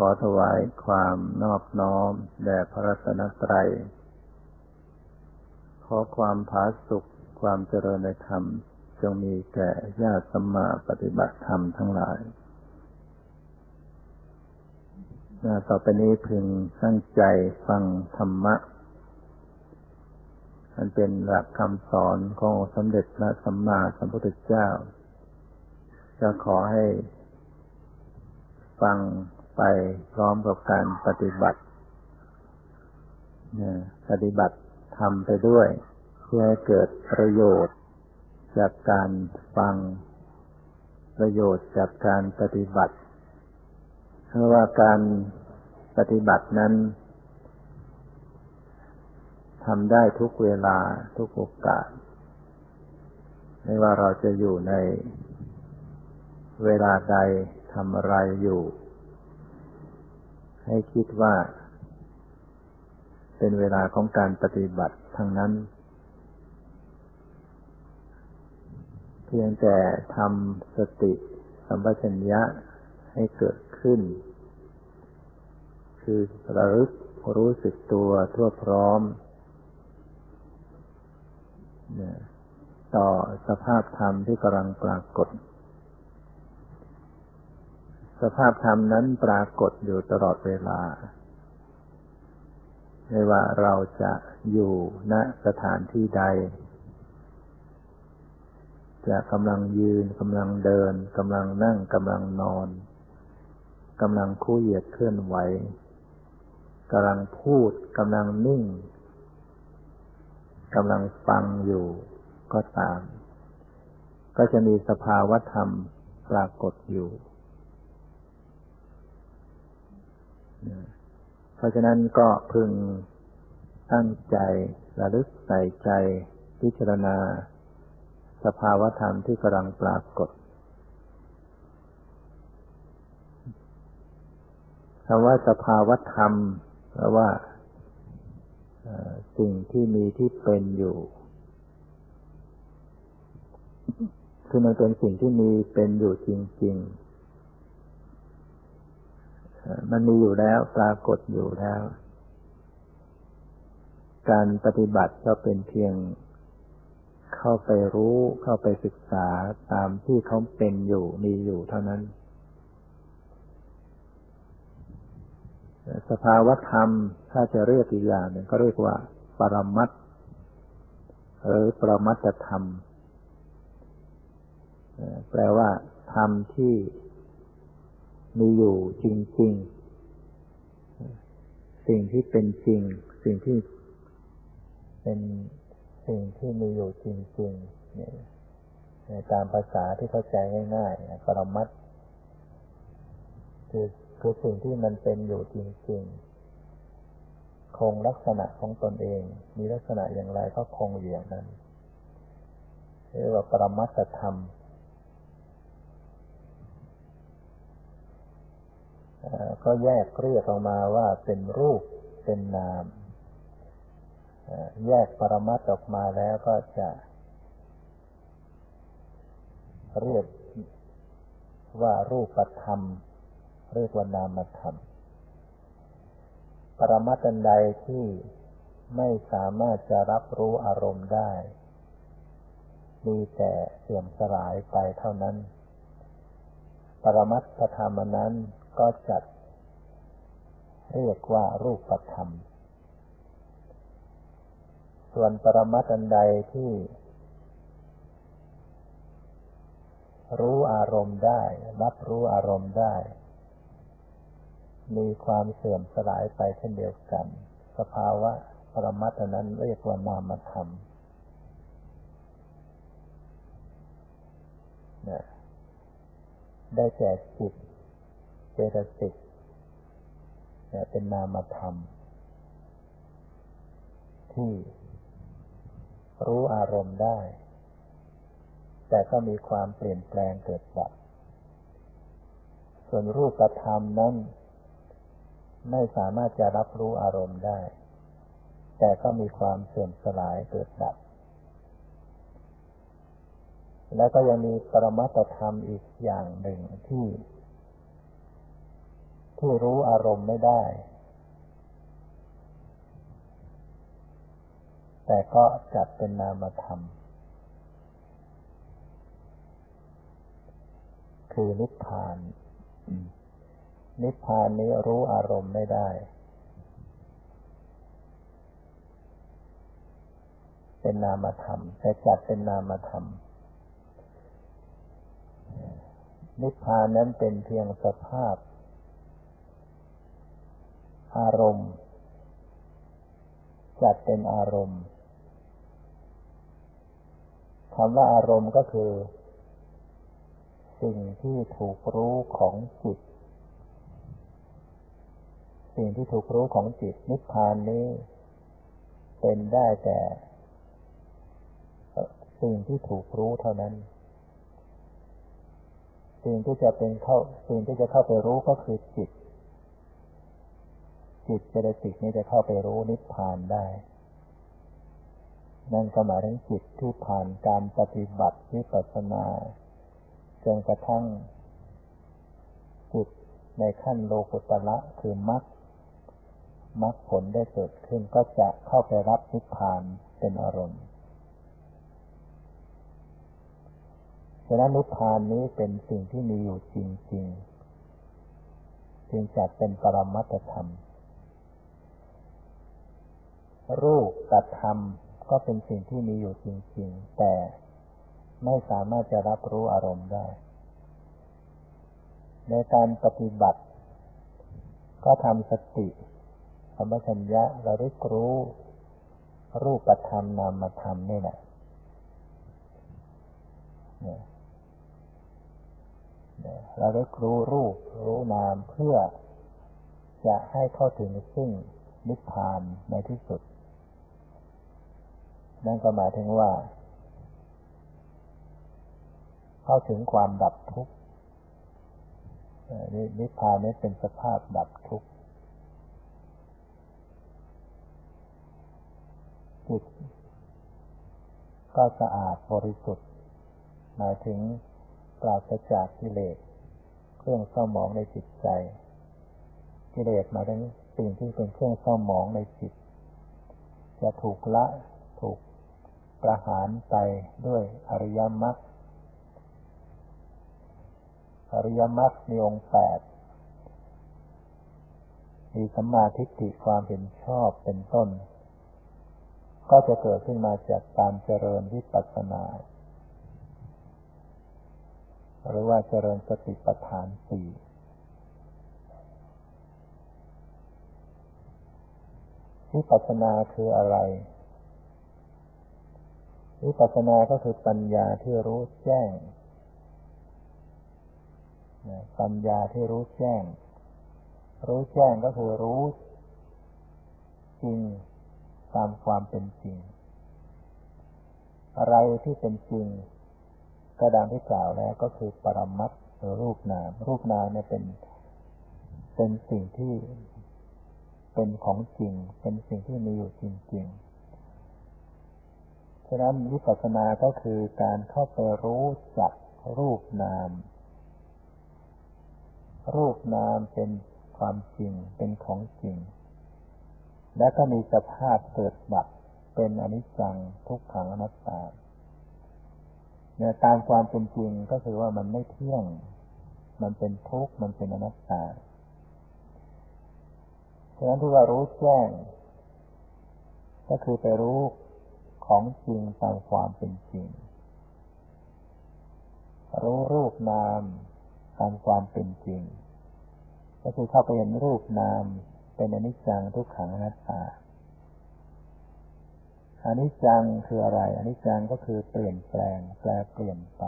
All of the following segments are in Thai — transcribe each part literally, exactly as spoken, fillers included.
ขอถวายความนอบน้อมแด่พระรัตนตรัยขอความผาสุกความเจริญในธรรมจงมีแก่ญาติสัมมาปฏิบัติธรรมทั้งหลายต่อไปนี้พึงตั้งใจฟังธรรมะอันเป็นหลักคำสอนของสมเด็จพระสัมมาสัมพุทธเจ้าจะขอให้ฟังไปพร้อมกับการปฏิบัติปฏิบัติทำไปด้วยเพื่อให้เกิดประโยชน์จากการฟังประโยชน์จากการปฏิบัติเพราะว่าการปฏิบัตินั้นทำได้ทุกเวลาทุกโอกาสไม่ว่าเราจะอยู่ในเวลาใดทำอะไรอยู่ให้คิดว่าเป็นเวลาของการปฏิบัติทั้งนั้นเพียงแต่ทำสติสัมปชัญญะให้เกิดขึ้นคือระลึกรู้สึกตัวทั่วพร้อมต่อสภาพธรรมที่กำลังปรากฏสภาพธรรมนั้นปรากฏอยู่ตลอดเวลาไม่ว่าเราจะอยู่ณสถานที่ใดจะกำลังยืนกำลังเดินกำลังนั่งกำลังนอนกำลังคู่เหยียดเคลื่อนไหวกำลังพูดกำลังนิ่งกำลังฟังอยู่ก็ตามก็จะมีสภาวะธรรมปรากฏอยู่เพราะฉะนั้นก็พึงตั้งใจระลึกใส่ใจพิจารณาสภาวะธรรมที่กำลังปรากฏคำว่าสภาวะธรรมแปลว่าสิ่งที่มีที่เป็นอยู่คือมันเป็นสิ่งที่มีเป็นอยู่จริงๆมันมีอยู่แล้วปรากฏอยู่แล้วการปฏิบัติก็เป็นเพียงเข้าไปรู้เข้าไปศึกษาตามที่เขาเป็นอยู่มีอยู่เท่านั้นสภาวะธรรมถ้าจะเรียกอีกอย่างหนึ่งก็เรียกว่าปรมัตถ์หรือปรมัตถธรรมแปลว่าธรรมที่มีอยู่จริงๆสิ่งที่เป็นจริงสิ่งที่เป็นสิ่งที่มีอยู่จริงๆเนี่ยตามภาษาที่เข้าใจง่ายๆปรมัตถ์คือคือสิ่งที่มันเป็นอยู่จริงๆคงลักษณะของตนเองมีลักษณะอย่างไรก็คงอยู่อย่างนั้นเรียกว่าปรมัตถธรรมก็แยกเรียกออกมาว่าเป็นรูปเป็นนามแยกปรมัตถ์ออกมาแล้วก็จะเรียกว่ารูปธรรมเรียกว่านามธรรมปรมัตถ์อันใดที่ไม่สามารถจะรับรู้อารมณ์ได้มีแต่เสื่อมสลายไปเท่านั้นปรมัตถธรรมนั้นก็จัดเรียกว่ารูปธรรมส่วนปรมัตถ์อันใดที่รู้อารมณ์ได้รับรู้อารมณ์ได้มีความเสื่อมสลายไปเช่นเดียวกันสภาวะปรมัตถนั้นเรียกว่านามธรรมได้แก่จิตเจตสิกเป็นนามธรรมที่รู้อารมณ์ได้แต่ก็มีความเปลี่ยนแปลงเกิดดับส่วนรูปธรรมนั้นไม่สามารถจะรับรู้อารมณ์ได้แต่ก็มีความเสื่อมสลายเกิดดับแล้วก็ยังมีปรมัตถธรรมอีกอย่างหนึ่งที่ ที่รู้อารมณ์ไม่ได้แต่ก็จัดเป็นนามธรรมคือนิพพานนิพพานนี้รู้อารมณ์ไม่ได้เป็นนามธรรมแต่จัดเป็นนามธรรมนิพพานนั้นเป็นเพียงสภาพอารมณ์จัดเป็นอารมณ์คำว่าอารมณ์ก็คือสิ่งที่ถูกรู้ของจิตสิ่งที่ถูกรู้ของจิตนิพพานนี้เป็นได้แต่สิ่งที่ถูกรู้เท่านั้นสิ่งที่จะเป็นเข้าสิ่งที่จะเข้าไปรู้ก็คือจิตจิตเจตสิกนี้จะเข้าไปรู้นิพพานได้นั่นก็หมายถึงจิตที่ผ่านการปฏิบัติวิปัสสนาจนกระทั่งจิตในขั้นโลกุตระคือมรรคมรรคผลได้เกิดขึ้นก็จะเข้าไปรับนิพพานเป็นอารมณ์ฉะนั้นนิพพานนี้เป็นสิ่งที่มีอยู่จริงๆจึงจัดเป็นปรมัตถธรรมรูปกับธรรมก็เป็นสิ่งที่มีอยู่จริงๆแต่ไม่สามารถจะรับรู้อารมณ์ได้ในการปฏิบัติก็ทำสติสัมปชัญญะระลึกรู้รูปธรรมนามธรรมนี่แหละเราได้รู้รูปรู้นามเพื่อจะให้เข้าถึงซึ่งนิพพานในที่สุดนั่นก็หมายถึงว่าเข้าถึงความดับทุกข์นิพพานนี้เป็นสภาพดับทุกข์จิตก็สะอาดบริสุทธิ์หมายถึงปราศจากกิเลสเครื่องเศร้าหมองในจิตใจกิเลสหมายถึงสิ่งที่เป็นเครื่องเศร้าหมองในจิตจะถูกละถูกประหารไปด้วยอริยมรรคอริยมรรคมีองค์แปดมีสัมมาทิฏฐิความเห็นชอบเป็นต้นก็จะเกิดขึ้นมาจากการเจริญวิปัสสนาหรือว่าเจริญสติปัฏฐานสี่วิปัสสนาคืออะไรวิปัสสนาก็คือปัญญาที่รู้แจ้งปัญญาที่รู้แจ้งรู้แจ้งก็คือรู้จริงตามความเป็นจริงอะไรที่เป็นจริงกระดานที่กล่าวแล้วก็คือปรมัตถ์หรือรูปนามรูปนามเนี่ยเป็นเป็นสิ่งที่เป็นของจริงเป็นสิ่งที่มีอยู่จริงๆฉะนั้นวิปัสสนาก็คือการเข้าไปรู้จักรูปนามรูปนามเป็นความจริงเป็นของจริงและก็มีสภาพเกิดดับเป็นอนิจจังทุกขังอนัตตาเนี่ยตามความเป็นจริงก็คือว่ามันไม่เที่ยงมันเป็นทุกข์มันเป็นอนัตตาฉะนั้นที่ว่ารู้แจ้งก็คือไปรู้ของจริงตามความเป็นจริงรู้รูปนามตามความเป็นจริงก็คือเข้าไปเห็นรูปนามเป็นอนิจจังทุกขังอนัตตาอนิจจังคืออะไรอนิจจังก็คือเปลี่ยนแปลงแปรเปลี่ยนไป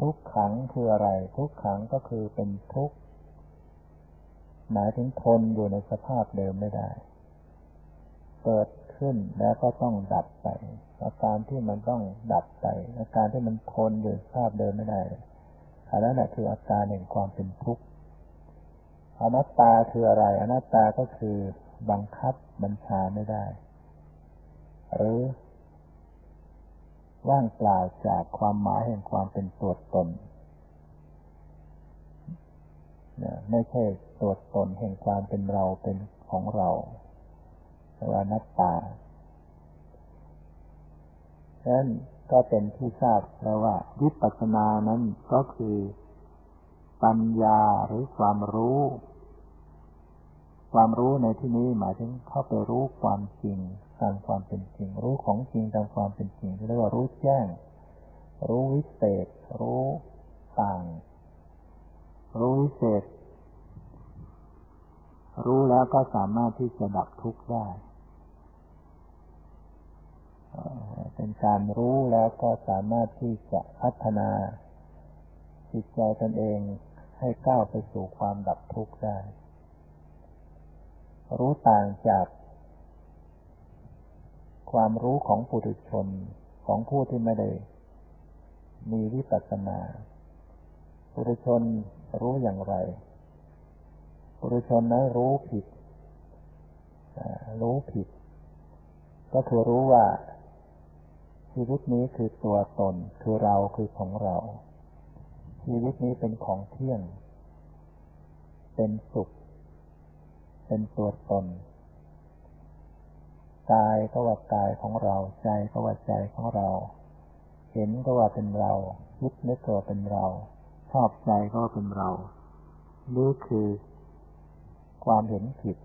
ทุกขังคืออะไรทุกขังก็คือเป็นทุกข์หมายถึงทนอยู่ในสภาพเดิมไม่ได้เกิดขึ้นแล้วก็ต้องดับไปอาการที่มันต้องดับไปอาการที่มันทนอยู่ในสภาพเดิมไม่ได้อันนั้นแหละคืออาการแห่งความเป็นทุกข์อนัตตาคืออะไรอนัตตาก็คือบังคับบัญชาไม่ได้หรือว่างเปล่าจากความหมายแห่งความเป็นตัวตน ไม่ใช่ตัวตนแห่งความเป็นเราเป็นของเราแต่ว่านัตตาฉะนั้นก็เป็นที่ทราบแล้วว่าวิปัสสนานั้นก็คือปัญญาหรือความรู้ความรู้ในที่นี้หมายถึงเข้าไปรู้ความจริงตามความเป็นจริงรู้ของจริงตามความเป็นจริงเรียกว่ารู้แจ้งรู้วิเศษรู้ต่างรู้วิเศษรู้แล้วก็สามารถที่จะดับทุกข์ได้เป็นการรู้แล้วก็สามารถที่จะพัฒนาจิตใจตนเองให้ก้าวไปสู่ความดับทุกข์ได้รู้ต่างจากความรู้ของปุถุชนของผู้ที่ไม่ได้มีวิปัสสนาปุถุชนรู้อย่างไรปุถุชนนั้นรู้ผิดรู้ผิดก็คือรู้ว่าชีวิตนี้คือตัวตนคือเราคือของเราชีวิตนี้เป็นของเที่ยงเป็นสุขเป็นตัวตนกายก็ว่ากายของเราใจก็ว่าใจของเราเห็นก็ว่าเป็นเราคิดนึกก็เป็นเราชอบใจก็เป็นเรานี่คือความเห็นผิด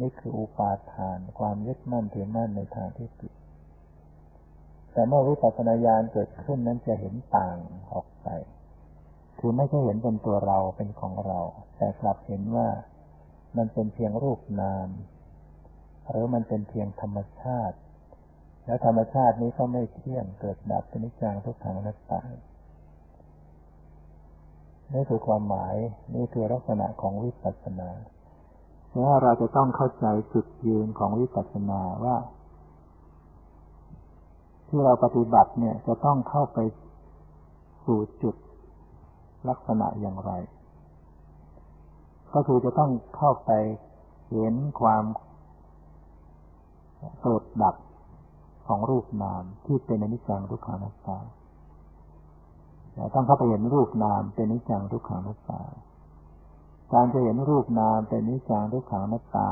นี่คืออุปาทานความยึดมั่นถือมั่นในทางที่ผิดแต่เมื่อวิปัสสนาญาณเกิดขึ้นนั้นจะเห็นต่างออกไปคือไม่ใช่เห็นเป็นตัวเราเป็นของเราแต่กลับเห็นว่ามันเป็นเพียงรูปนามหรือมันเป็นเพียงธรรมชาติแล้วธรรมชาตินี้ก็ไม่เที่ยงเกิดดับเป็นอนิจจังทุกขังอนัตตานี่คือความหมายนี่คือลักษณะของวิปัสสนาเพราะเราจะต้องเข้าใจจุดยืนของวิปัสสนาว่าที่เราปฏิบัติเนี่ยจะต้องเข้าไปสู่จุดลักษณะอย่างไรก็คือจะต้องเข้าไปเห็นความเกิดดับของรูปนามที่เป็นอนิจจังทุกขังอนัตตาต้องเข้าไปเห็นรูปนามเป็นอนิจจังทุกขังอนัตตาการจะเห็นรูปนามเป็นอนิจจังทุกขังอนัตตา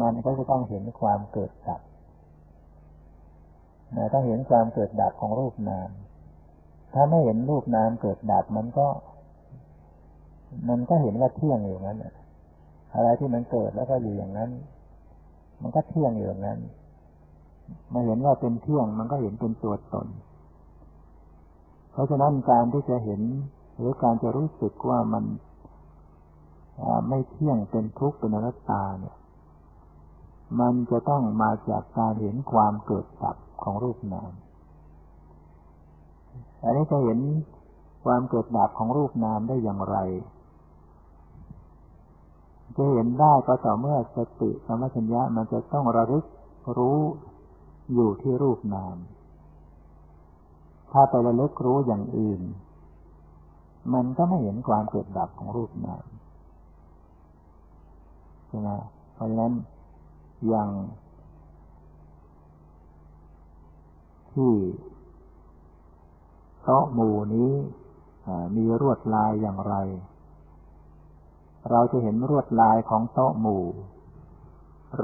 มันก็จะต้องเห็นความเกิดดับต้องเห็นความเกิดดับของรูปนามถ้าไม่เห็นรูปนามเกิดดับมันก็มันก็เห็นว่าเที่ยงอยู่งั้นอะไรที่มันเกิดแล้วก็อยู่อย่างนั้นมันก็เที่ยงอยู่อย่างนั้นมาเห็นว่าเป็นเที่ยงมันก็เห็นเป็นตัวตนเพราะฉะนั้นการที่จะเห็นหรือการจะรู้สึกว่ามันไม่เที่ยงเป็นทุกข์เป็นอนัตตาเนี่ยมันจะต้องมาจากการเห็นความเกิดดับของรูปนามอันนี้จะเห็นความเกิดดับของรูปนามได้อย่างไรจะเห็นได้ก็ต่อเมื่อสติสัมปชัญญะมันจะต้องระลึกรู้อยู่ที่รูปนามถ้าไประลึกรู้อย่างอื่นมันก็ไม่เห็นความเกิดดับของรูปนามใช่ไหมเพราะฉะนั้นอย่างที่โต๊ะหมู่นี้มีรวดลายอย่างไรเราจะเห็นรวดลายของโต๊ะหมู่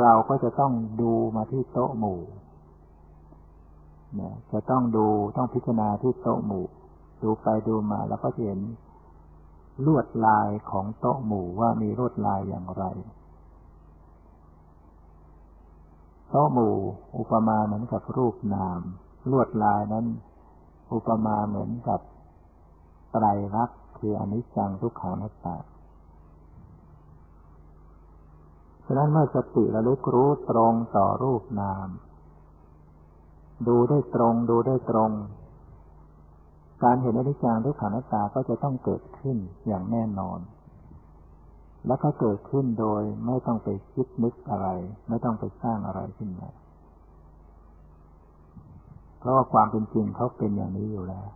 เราก็จะต้องดูมาที่โต๊ะหมู่เนี่ยจะต้องดูต้องพิจารณาที่โต๊ะหมู่ดูไปดูมาแล้วก็เห็นลวดลายของโต๊ะหมู่ว่ามีลวดลายอย่างไรโต๊ะหมู่อุปมาเหมือนกับรูปนามลวดลายนั้นอุปมาเหมือนกับไตรลักษณ์คืออนิจจังทุกขังอนัตตาฉะนั้นเมื่อสติระลึกรู้ตรงต่อรูปนามดูได้ตรงดูได้ตรงการเห็นอนิจจังทุกขังอนัตตาก็จะต้องเกิดขึ้นอย่างแน่นอนและก็เกิดขึ้นโดยไม่ต้องไปคิดนึกอะไรไม่ต้องไปสร้างอะไรขึ้นมาเพราะว่าความเป็นจริงเขาเป็นอย่างนี้อยู่แล้ว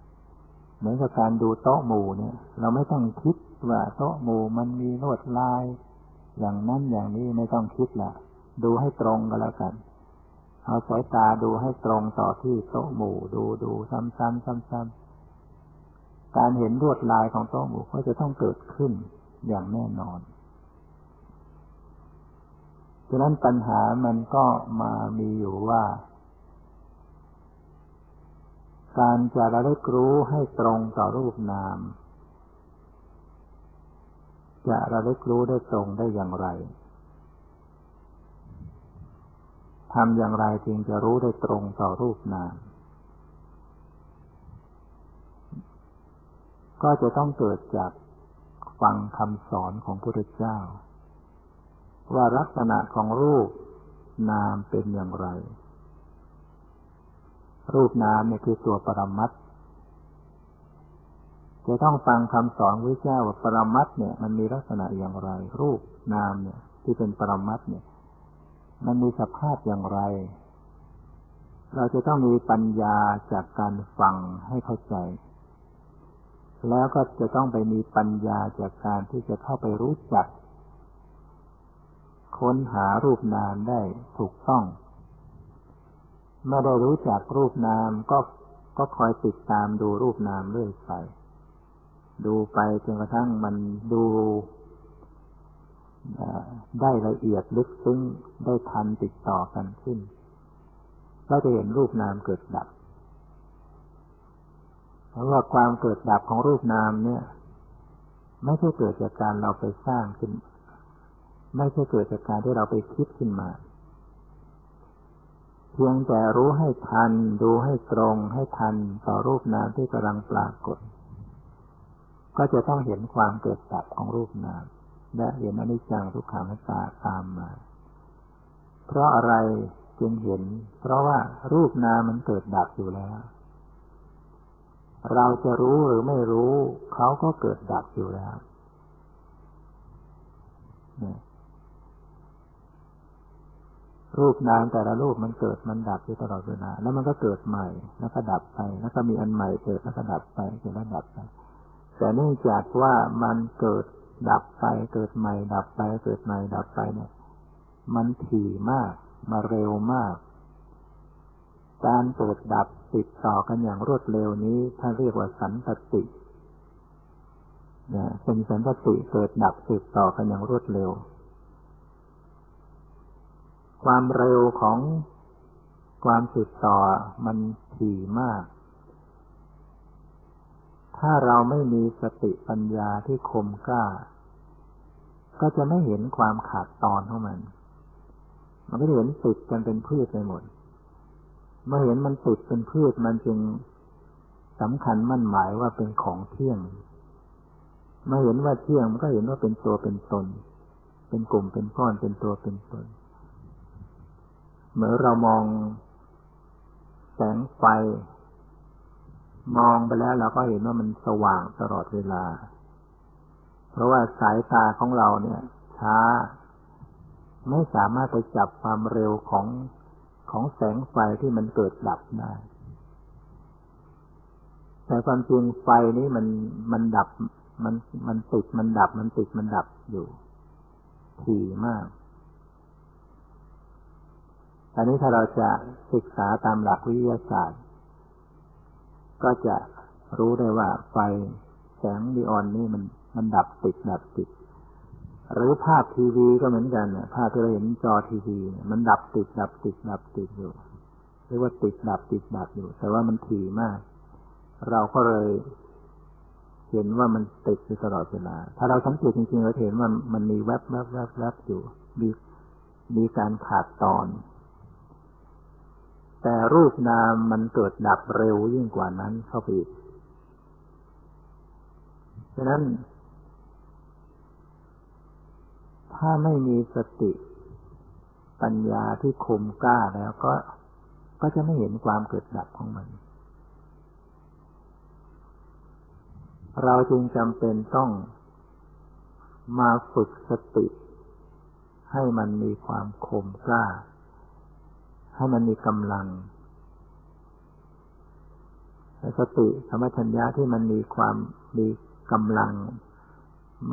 เหมือนกับการดูโต๊ะหมู่เนี่ยเราไม่ต้องคิดว่าโต๊ะหมู่มันมีลวดลายอย่างนั้นอย่างนี้ไม่ต้องคิดละดูให้ตรงก็แล้วกันเอาสายตาดูให้ตรงต่อที่โต๊ะหมู่ดูดูซ้ำๆซ้ำๆการเห็นลวดลายของโต๊ะหมู่ก็จะต้องเกิดขึ้น อย่างแน่นอนฉะนั้นปัญหามันก็มามีอยู่ว่าการจะระลึกรู้ให้ตรงต่อรูปนามจะระลึกรู้ได้ตรงได้อย่างไรทำอย่างไรจึงจะรู้ได้ตรงต่อรูปนามก็จะต้องเกิดจากฟังคำสอนของพระพุทธเจ้าว่าลักษณะของรูปนามเป็นอย่างไรรูปนามเนี่ยคือตัวปรมัตถ์จะต้องฟังคำสอนพระพุทธเจ้าว่าปรมัตถ์เนี่ยมันมีลักษณะอย่างไรรูปนามเนี่ยที่เป็นปรมัตถ์เนี่ยมันมีสภาพอย่างไรเราจะต้องมีปัญญาจากการฟังให้เข้าใจแล้วก็จะต้องไปมีปัญญาจากการที่จะเข้าไปรู้จักค้นหารูปนามได้ถูกต้องเมื่อได้รู้จักรูปนามก็ก็คอยติดตามดูรูปนามเรื่อยไปดูไปจนกระทั่งมันดูได้ละเอียดลึกซึ้งได้ทันติดต่อกันขึ้นเราจะเห็นรูปนามเกิดดับเพราะว่าความเกิดดับของรูปนามเนี่ยไม่ใช่เกิดจากการเราไปสร้างขึ้นไม่ใช่เกิดจากการที่เราไปคิดขึ้นมาเพียงแต่รู้ให้ทันดูให้ตรงให้ทันต่อรูปนามที่กำลังปรากฏก็จะต้องเห็นความเกิดดับของรูปนามและเห็นอนิจจังทุกขังอนัตตาตามมาเพราะอะไรจึงเห็นเพราะว่ารูปนามมันเกิดดับอยู่แล้วเราจะรู้หรือไม่รู้เขาก็เกิดดับอยู่แล้วรูปนามแต่ละรูปมันเกิดมันดับอยู่ตลอดเวลาแล้วมันก็เกิดใหม่แล้วก็ดับไปแล้วก็มีอันใหม่เกิดแล้วก็ดับไปเกิดแล้วดับไปแต่เนื่องจากว่ามันเกิดดับไปเกิดใหม่ดับไปเกิดใหม่ดับไปเนี่ยมันถี่มากมาเร็วมากการเกิดดับติดต่อกันอย่างรวดเร็วนี้ท่านเรียกว่าสันตติเนี่ยเป็นสันตติเกิดดับติดต่อกันอย่างรวดเร็วความเร็วของความติดต่อมันถี่มากถ้าเราไม่มีสติปัญญาที่คมกล้าก็จะไม่เห็นความขาดตอนของมันมันไม่เห็นติดกันเป็นพืชไปหมดเมื่อเห็นมันติดเป็นพืชมันจึงสำคัญมั่นหมายว่าเป็นของเที่ยงเมื่อเห็นว่าเที่ยงมันก็เห็นว่าเป็นตัวเป็นตนเป็นกลุ่มเป็นก้อนเป็นตัวเป็นตนเมื่อเรามองแสงไฟมองไปแล้วเราก็เห็นว่ามันสว่างตลอดเวลาเพราะว่าสายตาของเราเนี่ยช้าไม่สามารถไปจับความเร็วของของแสงไฟที่มันเกิดดับได้แต่ความจริงไฟนี้มันมันดับมันมันติดมันดับมันติดมันดับอยู่ถี่มากอันนี้ถ้าเราจะศึกษาตามหลักวิทยาศาสตร์ก็จะรู้ได้ว่าไฟแสงนีออนนี่มันมันดับติดดับติดหรือภาพทีวีก็เหมือนกันนะภาพที่เราเห็นจอทีวีมันดับติดดับติดดับติดอยู่เรียกว่าติดดับติดดับอยู่แต่ว่ามันถี่มากเราก็เลยเห็นว่ามันติดอยู่ตลอดเวลาถ้าเราสังเกตจริงๆเราเห็นว่ามันมีแวบแวบแวบแวบอยู่มีมีการขาดตอนแต่รูปนามมันเกิดดับเร็วยิ่งกว่านั้นเข้าไปอีกฉะนั้นถ้าไม่มีสติปัญญาที่คมกล้าแล้วก็ก็จะไม่เห็นความเกิดดับของมันเราจึงจำเป็นต้องมาฝึกสติให้มันมีความคมกล้าให้มันมีกำลังสติสัมปชัญญะที่มันมีความมีกำลัง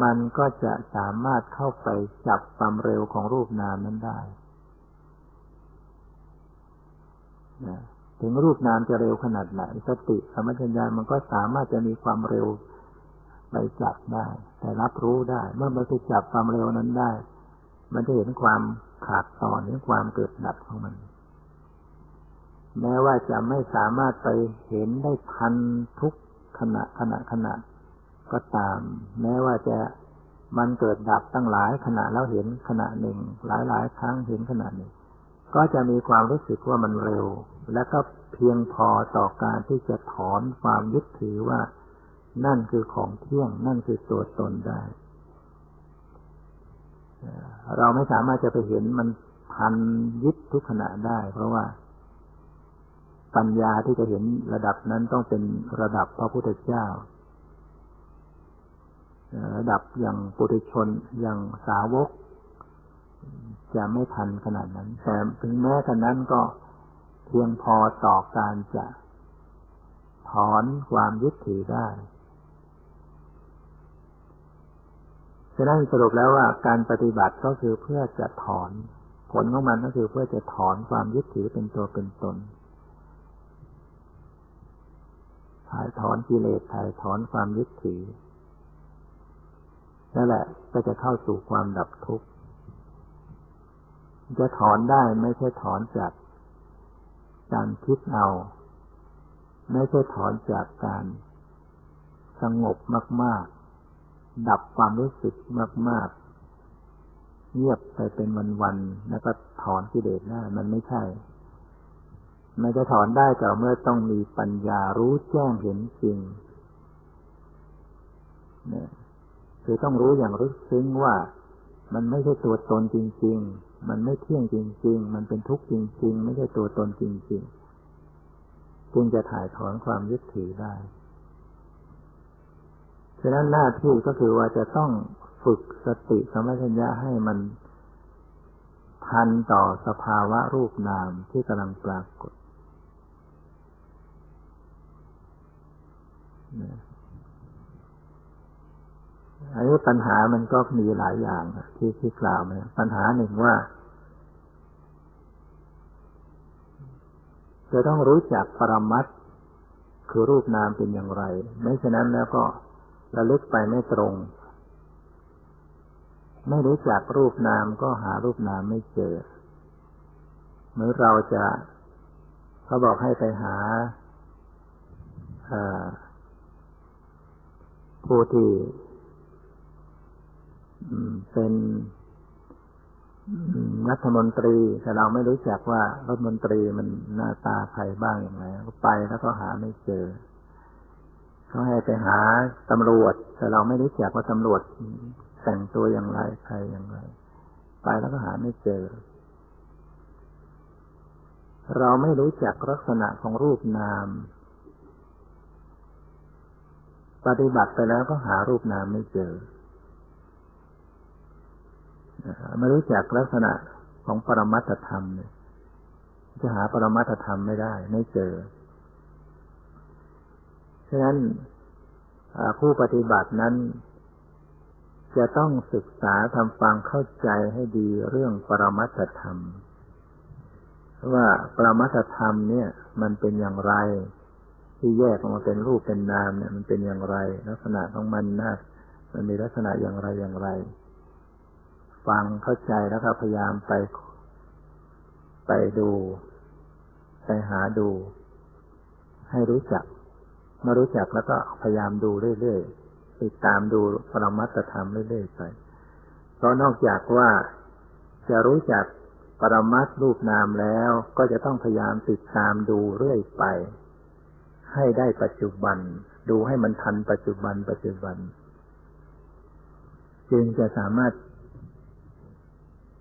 มันก็จะสามารถเข้าไปจับความเร็วของรูปนามนั้นได้นะถึงรูปนามจะเร็วขนาดไหนสติสัมปชัญญะมันก็สามารถจะมีความเร็ว ไปจับได้แต่รับรู้ได้เมื่อมันไปจับความเร็วนั้นได้มันจะเห็นความขาดตอนหรือความเกิดดับของมันแม้ว่าจะไม่สามารถไปเห็นได้ทันทุกขณะขณะขณะก็ตามแม้ว่าจะมันเกิดดับตั้งหลายขณะแล้วเห็นขณะหนึ่งหลายหลายครั้งเห็นขณะหนึ่งก็จะมีความรู้สึกว่ามันเร็วและก็เพียงพอต่อการที่จะถอนความยึดถือว่านั่นคือของเที่ยงนั่นคือตัวตนได้เราไม่สามารถจะไปเห็นมันทันยึดทุกขณะได้เพราะว่าปัญญาที่จะเห็นระดับนั้นต้องเป็นระดับพระพุทธเจ้าระดับอย่างปุถุชนอย่างสาวกจะไม่ทันขนาดนั้นแต่ถึงแม้ขนาดนั้นก็เพียงพอต่อการจะถอนความยึดถือได้ฉะนั้นสรุปแล้วว่าการปฏิบัติก็คือเพื่อจะถอนผลของมันก็คือเพื่อจะถอนความยึดถือเป็นตัวเป็นตนถ่ายถอนกิเลสถ่ายถอนความยึดถือนั่นแหละก็จะเข้าสู่ความดับทุกข์จะถอนได้ไม่ใช่ถอนจากการคิดเอาไม่ใช่ถอนจากการสงบมากๆดับความรู้สึกมากๆเงียบไปเป็นวันๆแล้วก็ถอนกิเลสได้มันไม่ใช่มันจะถอนได้แต่เมื่อต้องมีปัญญารู้แจ้งเห็นจริงเนี่ยคือต้องรู้อย่างลึกซึ้งว่ามันไม่ใช่ตัวตนจริงๆมันไม่เที่ยงจริงๆมันเป็นทุกข์จริงๆไม่ใช่ตัวตนจริงๆจึงจะถ่ายถอนความยึดถือได้ฉะนั้นหน้าที่ก็คือว่าจะต้องฝึกสติสัมปชัญญะให้มันทันต่อสภาวะรูปนามที่กำลังปรากฏอันนี้ปัญหามันก็มีหลายอย่างที่ที่กล่าวมาปัญหาหนึ่งว่าจะต้องรู้จักปรมัตถ์คือรูปนามเป็นอย่างไรไม่ฉะนั้นแล้วก็ระลึกไปไม่ตรงไม่รู้จักรูปนามก็หารูปนามไม่เจอเมื่อเราจะเขาบอกให้ไปหาผู้ที่เป็นรัฐมนตรีแต่เราไม่รู้จักว่ารัฐมนตรีมันหน้าตาใครบ้างอย่างไรก็ไปแล้วก็หาไม่เจอเขาให้ไปหาตำรวจแต่เราไม่รู้จักว่าตำรวจแต่งตัวอย่างไรใครอย่างไรไปแล้วก็หาไม่เจอเราไม่รู้จักลักษณะของรูปนามปฏิบัติไปแล้วก็หารูปนามไม่เจอไม่รู้จักลักษณะของปรมัตถธรรมเนี่ยจะหาปรมัตถธรรมไม่ได้ไม่เจอฉะนั้นผู้ปฏิบัตินั้นจะต้องศึกษาทำความเข้าใจให้ดีเรื่องปรมัตถธรรมว่าปรมัตถธรรมเนี่ยมันเป็นอย่างไรที่แยกออกมาเป็นรูปเป็นนามเนี่ยมันเป็นอย่างไรลักษณะของมันนะมันมีลักษณะอย่างไรอย่างไรฟังเข้าใจแล้วก็พยายามไปไปดูไปหาดูให้รู้จักมารู้จักแล้วก็พยายามดูเรื่อยๆติดตามดูปรมัตถธรรมเรื่อยๆไปเพราะนอกจากว่าจะรู้จักปรมัตถรูปนามแล้วก็จะต้องพยายามติดตามดูเรื่อยไปให้ได้ปัจจุบันดูให้มันทันปัจจุบันปัจจุบันจึงจะสามารถ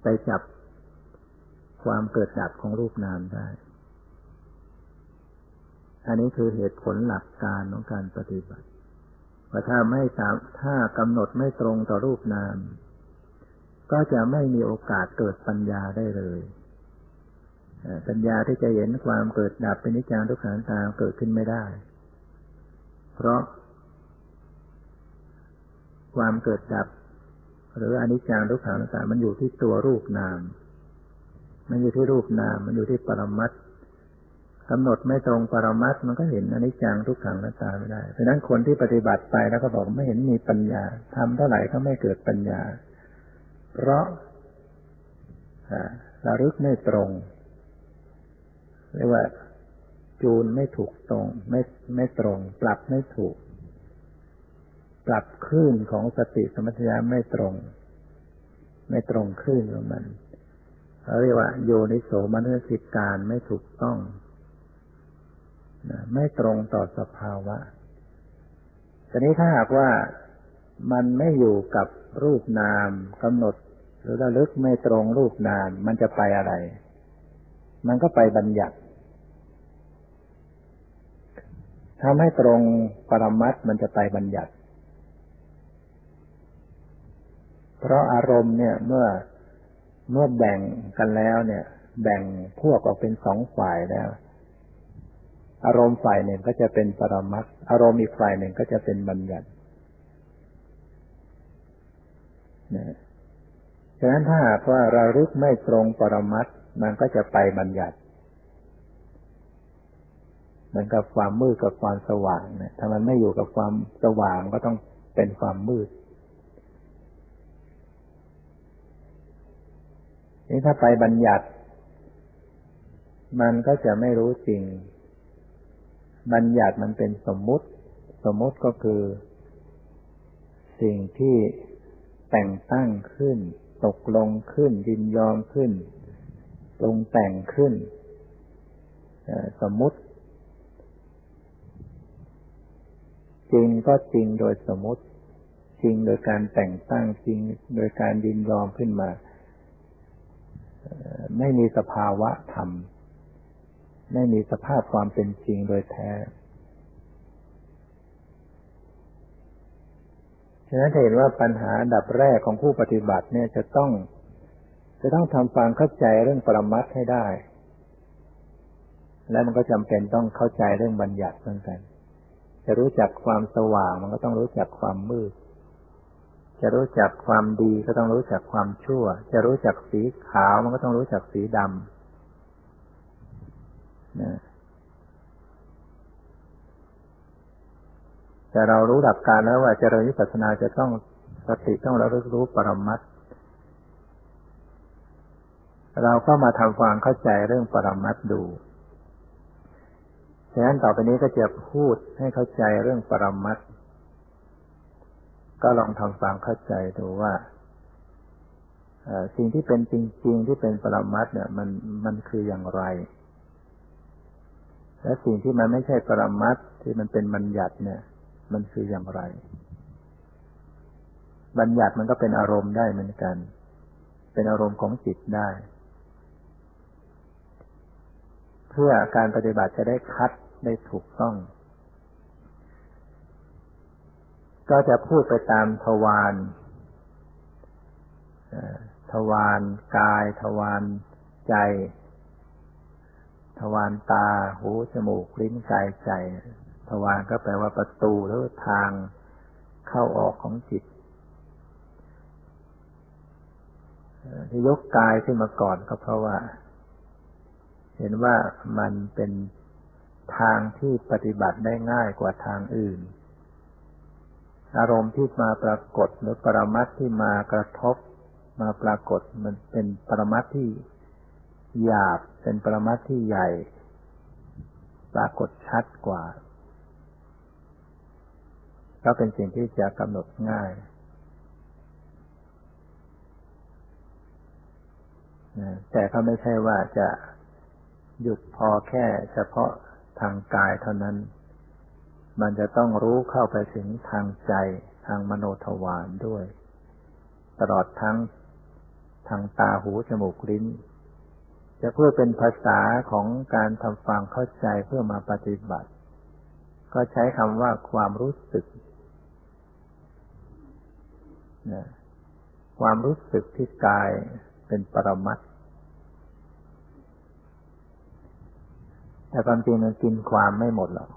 ไปจับความเกิดดับของรูปนามได้อันนี้คือเหตุผลหลักการของการปฏิบัติว่าถ้าไม่ตามถ้ากำหนดไม่ตรงต่อรูปนามก็จะไม่มีโอกาสเกิดปัญญาได้เลยปัญญาที่จะเห็นความเกิดดับเป็นนิจจังทุกขังอนัตตาเกิดขึ้นไม่ได้เพราะความเกิดดับหรืออนิจจังทุกขังอนัตตามันอยู่ที่ตัวรูปนามมันอยู่ที่รูปนามมันอยู่ที่ปรมัตถ์ กำหนดไม่ตรงปรมัตถ์มันก็เห็นอนิจจังทุกขังอนัตตาไม่ได้เพราะนั้นคนที่ปฏิบัติไปแล้วก็บอกไม่เห็นมีปัญญาทำเท่าไหร่ก็ไม่เกิดปัญญาเพราะระลึกไม่ตรงเรียกว่าจูนไม่ถูกตรงไม่ไม่ตรงปรับไม่ถูกปรับคลื่นของสติสัมปชัญญะไม่ตรงไม่ตรงคลื่นของมันเขาเรียกว่าโยนิโสมนสิการไม่ถูกต้องไม่ตรงต่อสภาวะทีนี้ถ้าหากว่ามันไม่อยู่กับรูปนามกำหนดหรือระลึกไม่ตรงรูปนามมันจะไปอะไรมันก็ไปบัญญัติถ้าไม่ตรงปรมัตถ์มันจะไปบัญญัติเพราะอารมณ์เนี่ยเมื่อเมื่อแบ่งกันแล้วเนี่ยแบ่งพวกออกเป็นสองฝ่ายแล้วอารมณ์ฝ่ายหนึ่งก็จะเป็นปรมัตถ์อารมณ์อีกฝ่ายหนึ่งก็จะเป็นบัญญัตินะฉะนั้นถ้าหากว่าระลึกไม่ตรงปรมัตถ์มันก็จะไปบัญญัติเหมือนกับความมืดกับความสว่างเนี่ยถ้ามันไม่อยู่กับความสว่างก็ต้องเป็นความมืดนี่ถ้าไปบัญญัติมันก็จะไม่รู้จริงบัญญัติมันเป็นสมมุติสมมุติก็คือสิ่งที่แต่งตั้งขึ้นตกลงขึ้นยินยอมขึ้นลงแต่งขึ้นสมมุติจริงก็จริงโดยสมมุติจริงโดยการแต่งตั้งจริงโดยการยินยอมขึ้นมาไม่มีสภาวะธรรมไม่มีสภาพความเป็นจริงโดยแท้ฉะนั้นเห็นว่าปัญหาดับแรกของผู้ปฏิบัติเนี่ยจะต้องจะต้องทำความเข้าใจเรื่องปรมัตถ์ให้ได้และมันก็จำเป็นต้องเข้าใจเรื่องบัญญัติเหมือนกันจะรู้จักความสว่างมันก็ต้องรู้จักความมืดจะรู้จักความดีก็ต้องรู้จักความชั่วจะรู้จักสีขาวมันก็ต้องรู้จักสีดำนะแต่เรารู้หลักการแล้วว่าเจริญวิปัสสนาจะต้องสติต้องระลึกรู้ปรมัตถ์เราก็มาทำความเข้าใจเรื่องปรมัตถ์ดูฉะนั้นต่อไปนี้ก็จะพูดให้เข้าใจเรื่องปรมัตถ์ก็ลองทำความเข้าใจดูว่าสิ่งที่เป็นจริงๆที่เป็นปรมัตถ์เนี่ยมันมันคืออย่างไรและสิ่งที่มันไม่ใช่ปรมัตถ์ที่มันเป็นบัญญัติเนี่ยมันคืออย่างไรบัญญัติมันก็เป็นอารมณ์ได้เหมือนกันเป็นอารมณ์ของจิตได้เพื่อการปฏิบัติจะได้คัดได้ถูกต้องก็จะพูดไปตามทวารทวารกายทวารใจทวารตาหูจมูกลิ้นกายใจทวารก็แปลว่าประตูหรือทางเข้าออกของจิตที่ยกกายขึ้นมาก่อนก็เพราะว่าเห็นว่ามันเป็นทางที่ปฏิบัติได้ง่ายกว่าทางอื่นอารมณ์ที่มาปรากฏหรือปรมัตถ์ที่มากระทบมาปรากฏมันเป็นปรมัตถ์ที่หยาบเป็นปรมัตถ์ที่ใหญ่ปรากฏชัดกว่าก็เป็นสิ่งที่จะกำหนดง่ายแต่ก็ไม่ใช่ว่าจะหยุดพอแค่เฉพาะทางกายเท่านั้นมันจะต้องรู้เข้าไปถึงทางใจทางมโนทวารด้วยตลอดทั้งทางตาหูจมูกลิ้นจะเพื่อเป็นภาษาของการทำความเข้าใจเพื่อมาปฏิบัติก็ใช้คำว่าความรู้สึกนะความรู้สึกที่กายเป็นปรมัตถ์แต่ความจริงมันกินความไม่หมดหรอก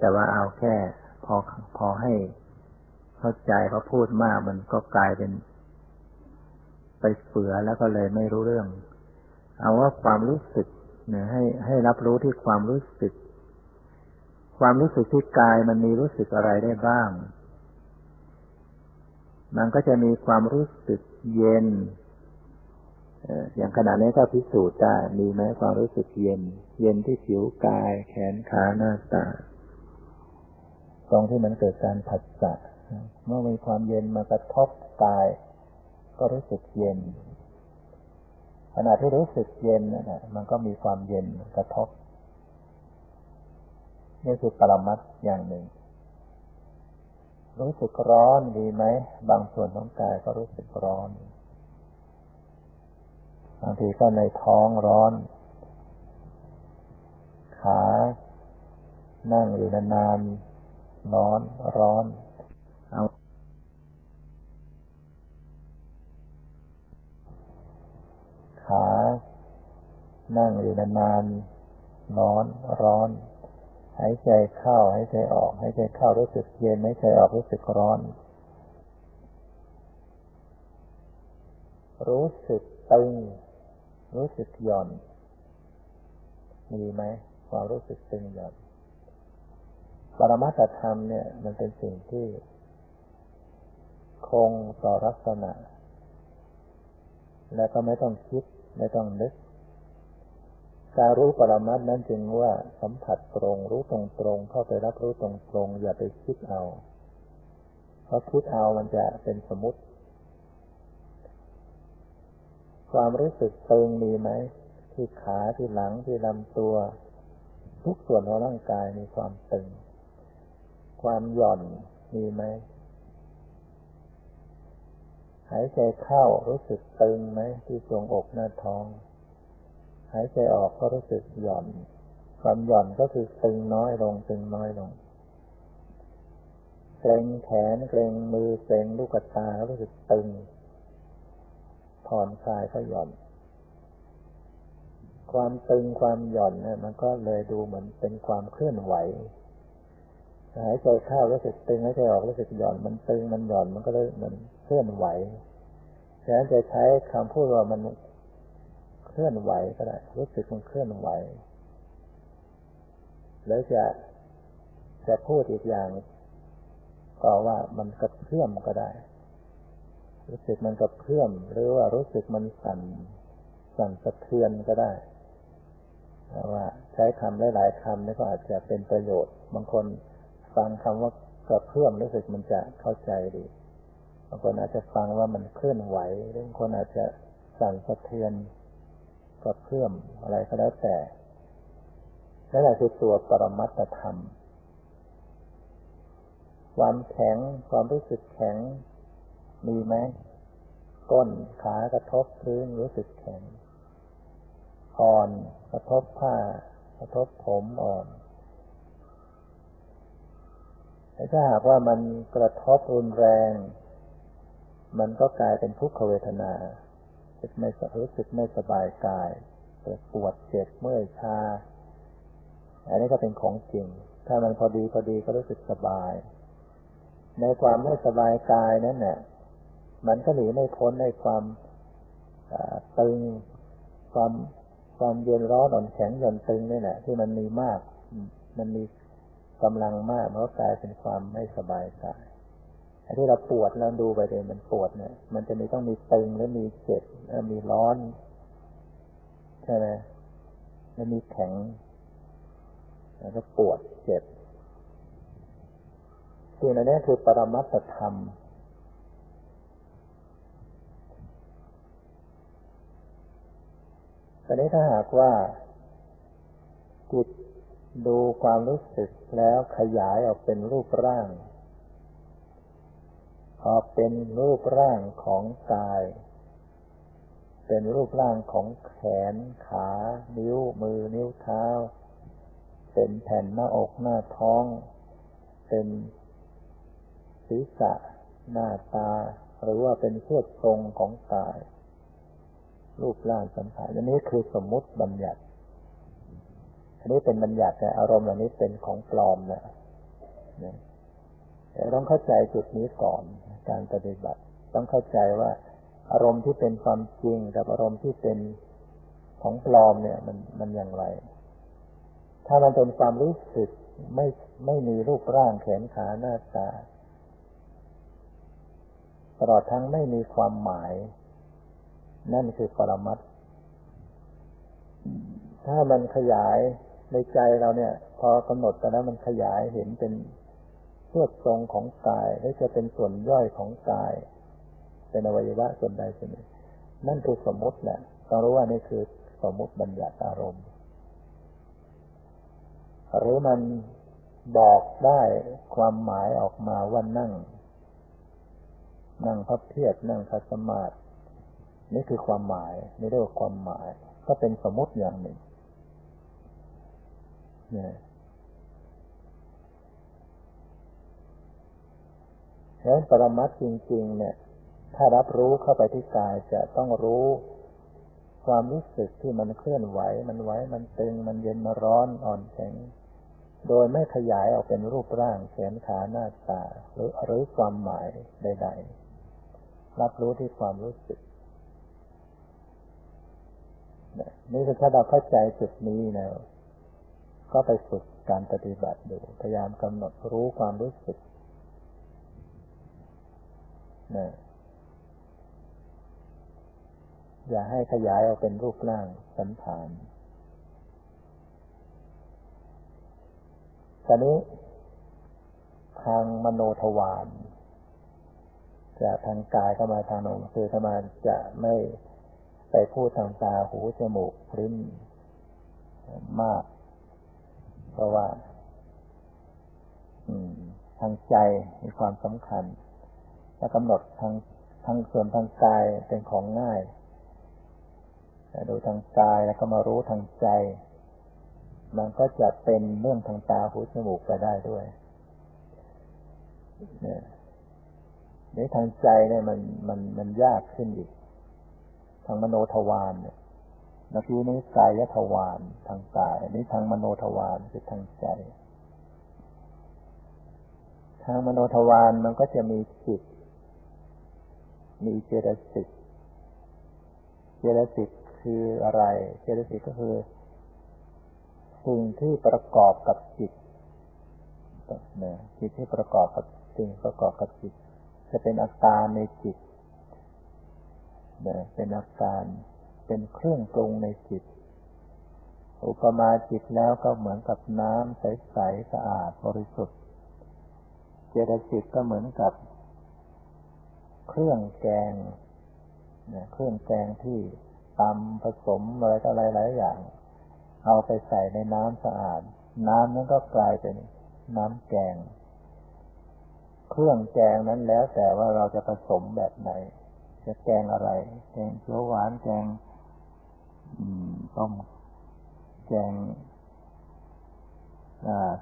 แต่ว่าเอาแค่พอพอให้เข้าใจพอพูดมากมันก็กลายเป็นไปเฟือแล้วก็เลยไม่รู้เรื่องเอาว่าความรู้สึก นะให้ให้รับรู้ที่ความรู้สึกความรู้สึกที่กายมันมีรู้สึกอะไรได้บ้างมันก็จะมีความรู้สึกเย็นอย่างขณะนี้ก็พิสูจน์ได้มีไหมความรู้สึกเย็นเย็นที่ผิวกายแขนขาหน้าตาตรงที่มันเกิดการผัสสะเมื่อมีความเย็นมากระทบกายก็รู้สึกเย็นขณะที่รู้สึกเย็นนั่นแหละมันก็มีความเย็นกระทบนี่คือปรมัตถ์อย่างหนึ่งรู้สึกร้อนดีไหมบางส่วนของกายก็รู้สึกร้อนบางทีก็ในท้องร้อนขานั่งอยู่นานๆร้อนร้อนเอาขานั่งอยู่นานๆร้อนร้อนหายใจเข้าหายใจออกหายใจเข้ารู้สึกเย็นหายใจออกรู้สึกร้อนรู้สึกตึงรู้สึกหย่อนมีไหมความรู้สึกตึงหย่อนปรมัตถธรรมเนี่ยมันเป็นสิ่งที่คงต่อลักษณะแล้วก็ไม่ต้องคิดไม่ต้องนึกการรู้ปรมัตถ์นั้นจึงว่าสัมผัสตรงรู้ตรงตรงเข้าไปรับรู้ตรงตรงอย่าไปคิดเอาเพราะคิดเอามันจะเป็นสมมุติความรู้สึกตึงมีไหมที่ขาที่หลังที่ลำตัวทุกส่วนของร่างกายมีความตึงความหย่อนมีไหมหายใจเข้ารู้สึกตึงไหมที่ทรวงอกหน้าท้องหายใจออกก็รู้สึกหย่อนความหย่อนก็คือตึงน้อยลงตึงน้อยลงเกร็งแขนเกร็งมือเกร็งลูกตารู้สึกตึงผ่อนคลายก็หย่อนความตึงความหย่อนเนี่ยมันก็เลยดูเหมือนเป็นความเคลื่อนไหวหายใจเข้ารู้สึกตึงหายใจออกรู้สึกหย่อนมันตึงมันหย่อนมันก็เลยเหมือนเคลื่อนไหวฉะนั้นจะใช้คำพูดว่ามันเคลื่อนไหวก็ได้รู้สึกมันเคลื่อนไหวแล้วจะจะพูดอีกอย่างก็ว่ามันกระเพื่อมก็ได้รู้สึกมันกระเพื่อมหรือว่ารู้สึกมันสั่นสั่นสะเทือนก็ได้แต่ว่าใช้คำหลายๆคำนี่ก็อาจจะเป็นประโยชน์บางคนฟังคำว่ากระเพื่อมรู้สึกมันจะเข้าใจดีบางคนอาจจะฟังว่ามันเคลื่อนไหวบางคนอาจจะสั่นสะเทือนกระเพื่อมอะไรก็แล้วแต่นั่นแหละคือตัวปรมัตถธรรมความแข็งความรู้สึกแข็งมีไหมก้นขากระทบพื้นรู้สึกแข็งอ่อนกระทบผ้ากระทบผมอ่อนแต่ถ้าหากว่ามันกระทบรุนแรงมันก็กลายเป็นทุกขเวทนาไม่รู้สึกไม่สบายกายปวดเจ็บเมื่อยชาอันนี้ก็เป็นของจริงถ้ามันพอดีพอดีก็รู้สึกสบายในความไม่สบายกายนั้นเนี่ยมันก็หนีไม่พ้นในความตึงความความเย็นร้อนอ่อนแข็งหย่อนตึงนี่แหละที่มันมีมากมันมีกำลังมากมันก็กลายเป็นความไม่สบายกายที่เราปวดเราดูไปเลยมันปวดเนี่ยมันจะมีต้องมีตึงแล้วมีเจ็บแล้วมีร้อนใช่ไหมแล้วมีแข็งแล้วก็ปวดเจ็บสิ่งนี้คือปรมัตถธรรมแต่ถ้าหากว่าจิตดูความรู้สึกแล้วขยายออกเป็นรูปร่างพอเป็นรูปร่างของกายเป็นรูปร่างของแขนขานิ้วมือนิ้วเท้าเป็นแผ่นหน้าอกหน้าท้องเป็นศีรษะหน้าตาหรือว่าเป็นเสื้อทรงของกายรูปร่างสัมผัสอันนี้คือสมมุติบัญญัติอันนี้เป็นบัญญัติแต่อารมณ์เหล่านี้เป็นของปลอมนะแต่ต้องเข้าใจจุดนี้ก่อนการปฏิบัติต้องเข้าใจว่าอารมณ์ที่เป็นความจริงกับอารมณ์ที่เป็น ของปลอมเนี่ยมันมันอย่างไรถ้ามันเป็นความรู้สึกไม่ไม่มีรูปร่างแขนขาหน้าตาตลอดทั้งไม่มีความหมายนั่นคือปรมัตถ์ถ้ามันขยายในใจเราเนี่ยพอกำหนดไปแล้วมันขยายเห็นเป็นส่วนทรงของกายหรือจะเป็นส่วนย่อยของกายเป็นอวัยวะส่วนใดส่วนหนึ่งนั่นคือสมมติแหละต้องรู้ว่านี่คือสมมติบัญญัติอารมณ์หรือมันบอกได้ความหมายออกมาว่านั่งนั่งพับเพียรนั่งคัดสมาธินี่คือความหมายนี่เรียกว่าความหมายก็เป็นสมมติอย่างหนึ่งเนี่ยแท้ปรมัตถ์จริงๆเนี่ยถ้ารับรู้เข้าไปที่กายจะต้องรู้ความรู้สึกที่มันเคลื่อนไหวมันไหวมันตึงมันเย็นมันร้อนอ่อนแข็งโดยไม่ขยายออกเป็นรูปร่างแขนขาหน้าตาหรือหรือความหมายใดๆรับรู้ที่ความรู้สึกนี่คือถ้าเราเข้าใจจุดนี้นะก็ไปฝึกการปฏิบัติดูพยายามกำหนดรู้ความรู้สึกนะอย่าให้ขยายออกเป็นรูปร่างสันฐานตอนนี้ทางมโนทวารจะทางกายเข้ามาทางมโนคือเข้ามาจะไม่ไปพูดทางตาหูจมูกลิ้นมากเพราะว่าทางใจมีความสำคัญและกำหนดทางทางส่วนทางกายเป็นของง่ายดูทางกายแล้วก็มารู้ทางใจมันก็จะเป็นเรื่องทางตาหูจมูกก็ได้ด้วยเนี่ยในทางใจเนี่ยมันมันมันยากขึ้นอีกทางมโนทวารเนี่ยเมื่อกี้นี้กายทวารทางกายนี้ทางมโนทวารคือทางใจทางมโนทวารมันก็จะมีจิตมีเจตสิกเจตสิกคืออะไรเจตสิกก็คือสิ่งที่ประกอบกับจิตนะจิตที่ประกอบกับสิ่งประกอบกับจิตจะเป็นอาการในจิตนะเป็นอาการเป็นเครื่องปรุงในจิตอุปมาจิตแล้วก็เหมือนกับน้ำใสๆสะอาดบริสุทธิ์เจตสิกก็เหมือนกับเครื่องแกงนะเครื่องแกงที่ตำผสมอะไรต่ออะไรหลายอย่างเอาไปใส่ในน้ำสะอาดน้ำนั้นก็กลายเป็นน้ำแกงเครื่องแกงนั้นแล้วแต่ว่าเราจะผสมแบบไหนจะแกงอะไรแกงเขียวหวานแกงต้มแกง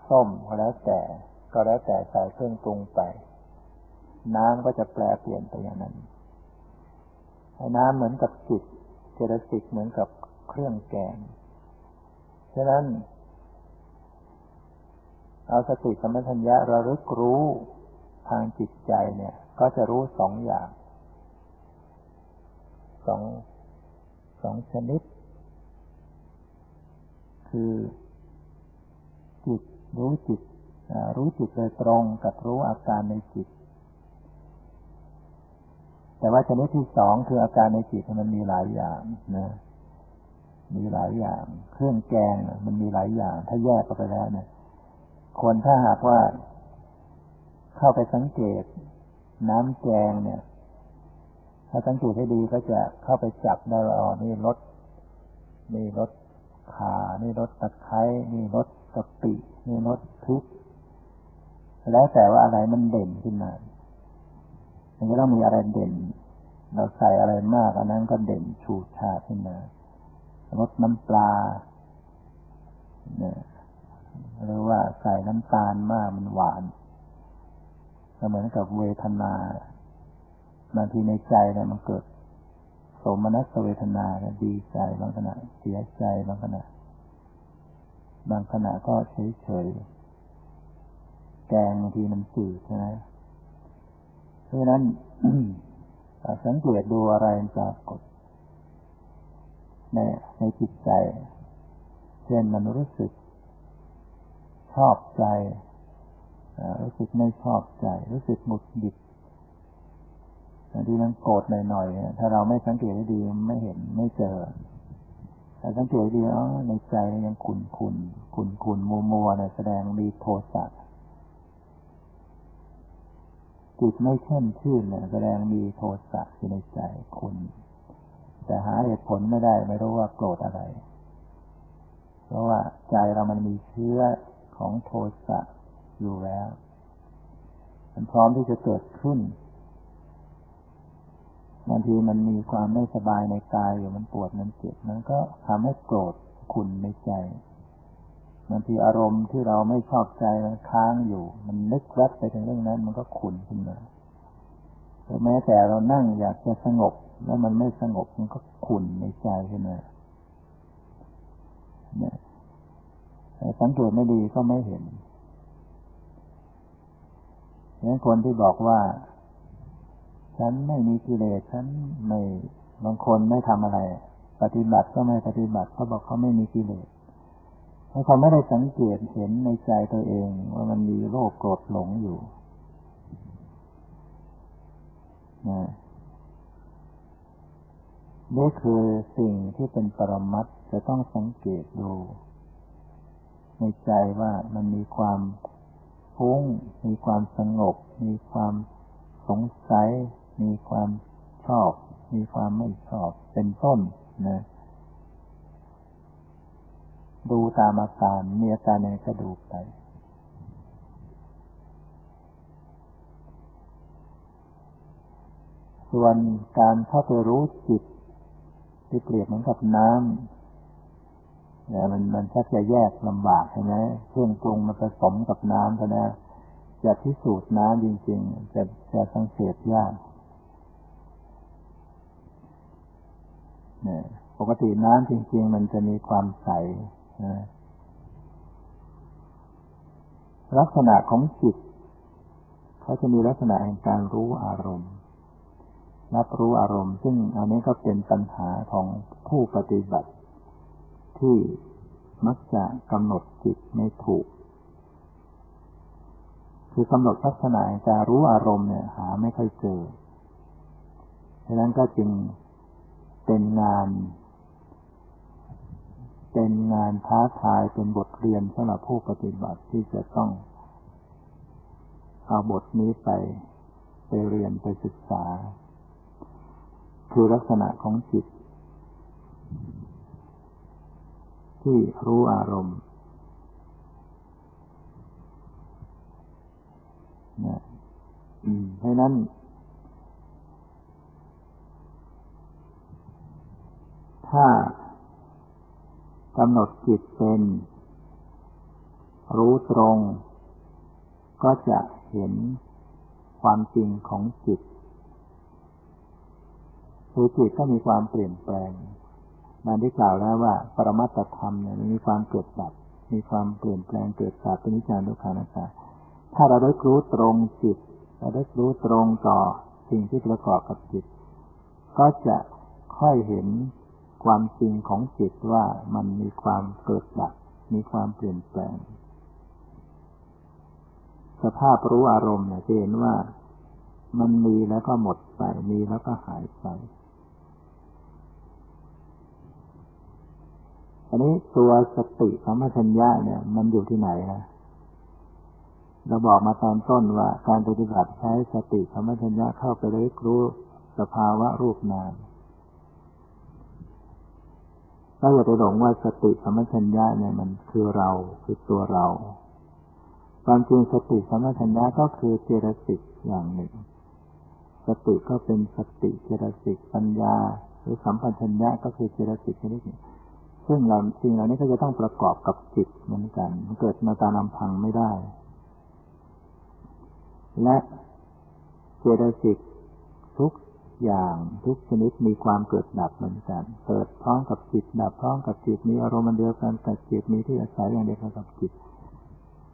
ส้มก็แล้วแต่ก็แล้วแต่ใส่เครื่องปรุงไปน้ำก็จะแปรเปลี่ยนไปอย่างนั้นน้ำเหมือนกับจิตเจตสิกเหมือนกับเครื่องแกงฉะนั้นเอาสติสัมปชัญญะระลึกรู้ทางจิตใจเนี่ยก็จะรู้สองอย่างสองสองชนิดคือจิตรู้จิตรู้จิตโดยตรงกับรู้อาการในจิตแต่ว่าชนิดที่สองคืออาการในจิตมันมีหลายอย่างนะมีหลายอย่างเครื่องแกงมันมีหลายอย่างถ้าแยกออกไปแล้วเนี่ยคนถ้าหากว่าเข้าไปสังเกตน้ำแกงเนี่ยถ้าสังเกตให้ดีก็จะเข้าไปจับได้ว่าอ๋อนี่รสนี่รสข่านี่รสตะไคร้นี่รสกะปินี่รสพริกแล้วแต่ว่าอะไรมันเด่นขึ้นมามันจะต้องมีอะไรเด่นเราใส่อะไรมากอันนั้นก็เด่นชูชาขึ้นมารสน้ำปลาเนี่ยหรือว่าใส่น้ำตาลมากมันหวานเหมือนกับเวทนาบางทีในใจเนี่ยมันเกิดโสมนัสเวทนาเนี่ยดีใจบางขณะเสียใจบางขณะบางขณะก็เฉยๆแกงบางทีมันจืดใช่ไหมเพราะนั้น สังเกตดูอะไรปรากฏ ในในจิตใจเช่นมันรู้สึกชอบใจรู้สึกไม่ชอบใจรู้สึกหงุดหงิดบางทีมันโกรธหน่อยๆถ้าเราไม่สังเกตให้ดีไม่เห็นไม่เจอแต่สังเกตดีอ๋อในใจยังขุ่นขุ่นขุ่นขุ่นมัวมัวแสดงมีโทสะจิตไม่เข้มชื่นแสดงมีโทสะอยู่ในใจขุ่นแต่หาเหตุผลไม่ได้ไม่รู้ว่าโกรธอะไรเพราะว่าใจเรามันมีเชื้อของโทสะอยู่แล้วมันพร้อมที่จะเกิดขึ้นบางทีมันมีความไม่สบายในกายอยู่มันปวดมันเจ็บมันก็ทำให้โกรธขุ่นในใจบางทีอารมณ์ที่เราไม่ชอบใจมันค้างอยู่มันนึกแวบไปถึงเรื่องนั้นมันก็ขุ่นขึ้นมาแม้แต่เรานั่งอยากจะสงบแล้วมันไม่สงบมันก็ขุ่นในใจขึ้นมาสังเกตไม่ดีก็ไม่เห็นงั้นคนที่บอกว่าฉันไม่มีกิเลสฉันไม่บางคนไม่ทำอะไรปฏิบัติก็ไม่ปฏิบัติเขาบอกเขาไม่มีกิเลสเพราะเขาไม่ได้สังเกตเห็นในใจตัวเองว่ามันมีโรคโกรธหลงอยู่นะนี่คือสิ่งที่เป็นปรมัตถ์จะต้องสังเกตดูในใจว่ามันมีความฟุ้งมีความสงบมีความสงสัยมีความชอบมีความไม่ชอบเป็นต้นนะดูตามอาการมีอาการในกระดูกไปส่วนการเข้าไปรู้จิตที่เปรียบเหมือนกับน้ำเนี่ยมันมันชักจะแยกลำบากใช่ไหมเครื่องปรุงมันผสมกับน้ำแล้วนะจะพิสูจน์น้ำจริงๆจะจะสังเกตยากเนี่ยปกติน้ำจริงๆมันจะมีความใสนะลักษณะของจิตเขาจะมีลักษณะแห่งการรู้อารมณ์รับรู้อารมณ์ซึ่งอันนี้ก็เป็นปัญหาของผู้ปฏิบัติที่มักจะกำหนดจิตไม่ถูกคือกำหนดลักษณะการรู้อารมณ์เนี่ยหาไม่ค่อยเจอฉะนั้นก็จึงเป็นงานเป็นงานท้าทายเป็นบทเรียนสำหรับผู้ปฏิบัติที่จะต้องเอาบทนี้ไปไปเรียนไปศึกษาคือลักษณะของจิตที่รู้อารมณ์นะเพราะนั้นถ้ากำหนดจิตเป็นรู้ตรงก็จะเห็นความจริงของจิตคือจิตก็มีความเปลี่ยนแปลงดังที่กล่าวแล้วว่าปรมัตถธรรมเนี่ยมีความเกิดดับมีความเปลี่ยนแปลงเกิดดับเป็นนิจจังทุกขังอนัตตาถ้าเราได้รู้ตรงจิตเราได้รู้ตรงต่อสิ่งที่ประกอบกับจิตก็จะค่อยเห็นความจริงของจิตว่ามันมีความเกิดดับมีความเปลี่ยนแปลงสภาพรู้อารมณ์เนี่ยจะเห็นว่ามันมีแล้วก็หมดไปมีแล้วก็หายไปอันนี้ตัวสติสัมปชัญญะเนี่ยมันอยู่ที่ไหนนะเราบอกมาตอนต้นว่าการปฏิบัติใช้สติสัมปชัญญะเข้าไปเรียนรู้สภาวะรูปนามเราอย่าไปหลงว่าสติสัมปชัญญะเนี่ยมันคือเราคือตัวเราความจริงสติสัมปชัญญะก็คือเจตสิกอย่างหนึ่งสติก็เป็นสติเจตสิกปัญญาหรือสัมปชัญญะก็คือเจตสิกชนิดหนึ่งซึ่งเราสิ่งเหล่านี้ก็จะต้องประกอบกับจิตเหมือนกันมันเกิดมาตามลำพังไม่ได้และเจตสิกทุกอย่างทุกชนิดมีความเกิดดับเหมือนกันเกิดพร้อมกับจิตดับพร้อมกับจิตมีอารมณ์เดียวกันกับจิตมีที่อาศัยอย่างเดียวกันกับจิต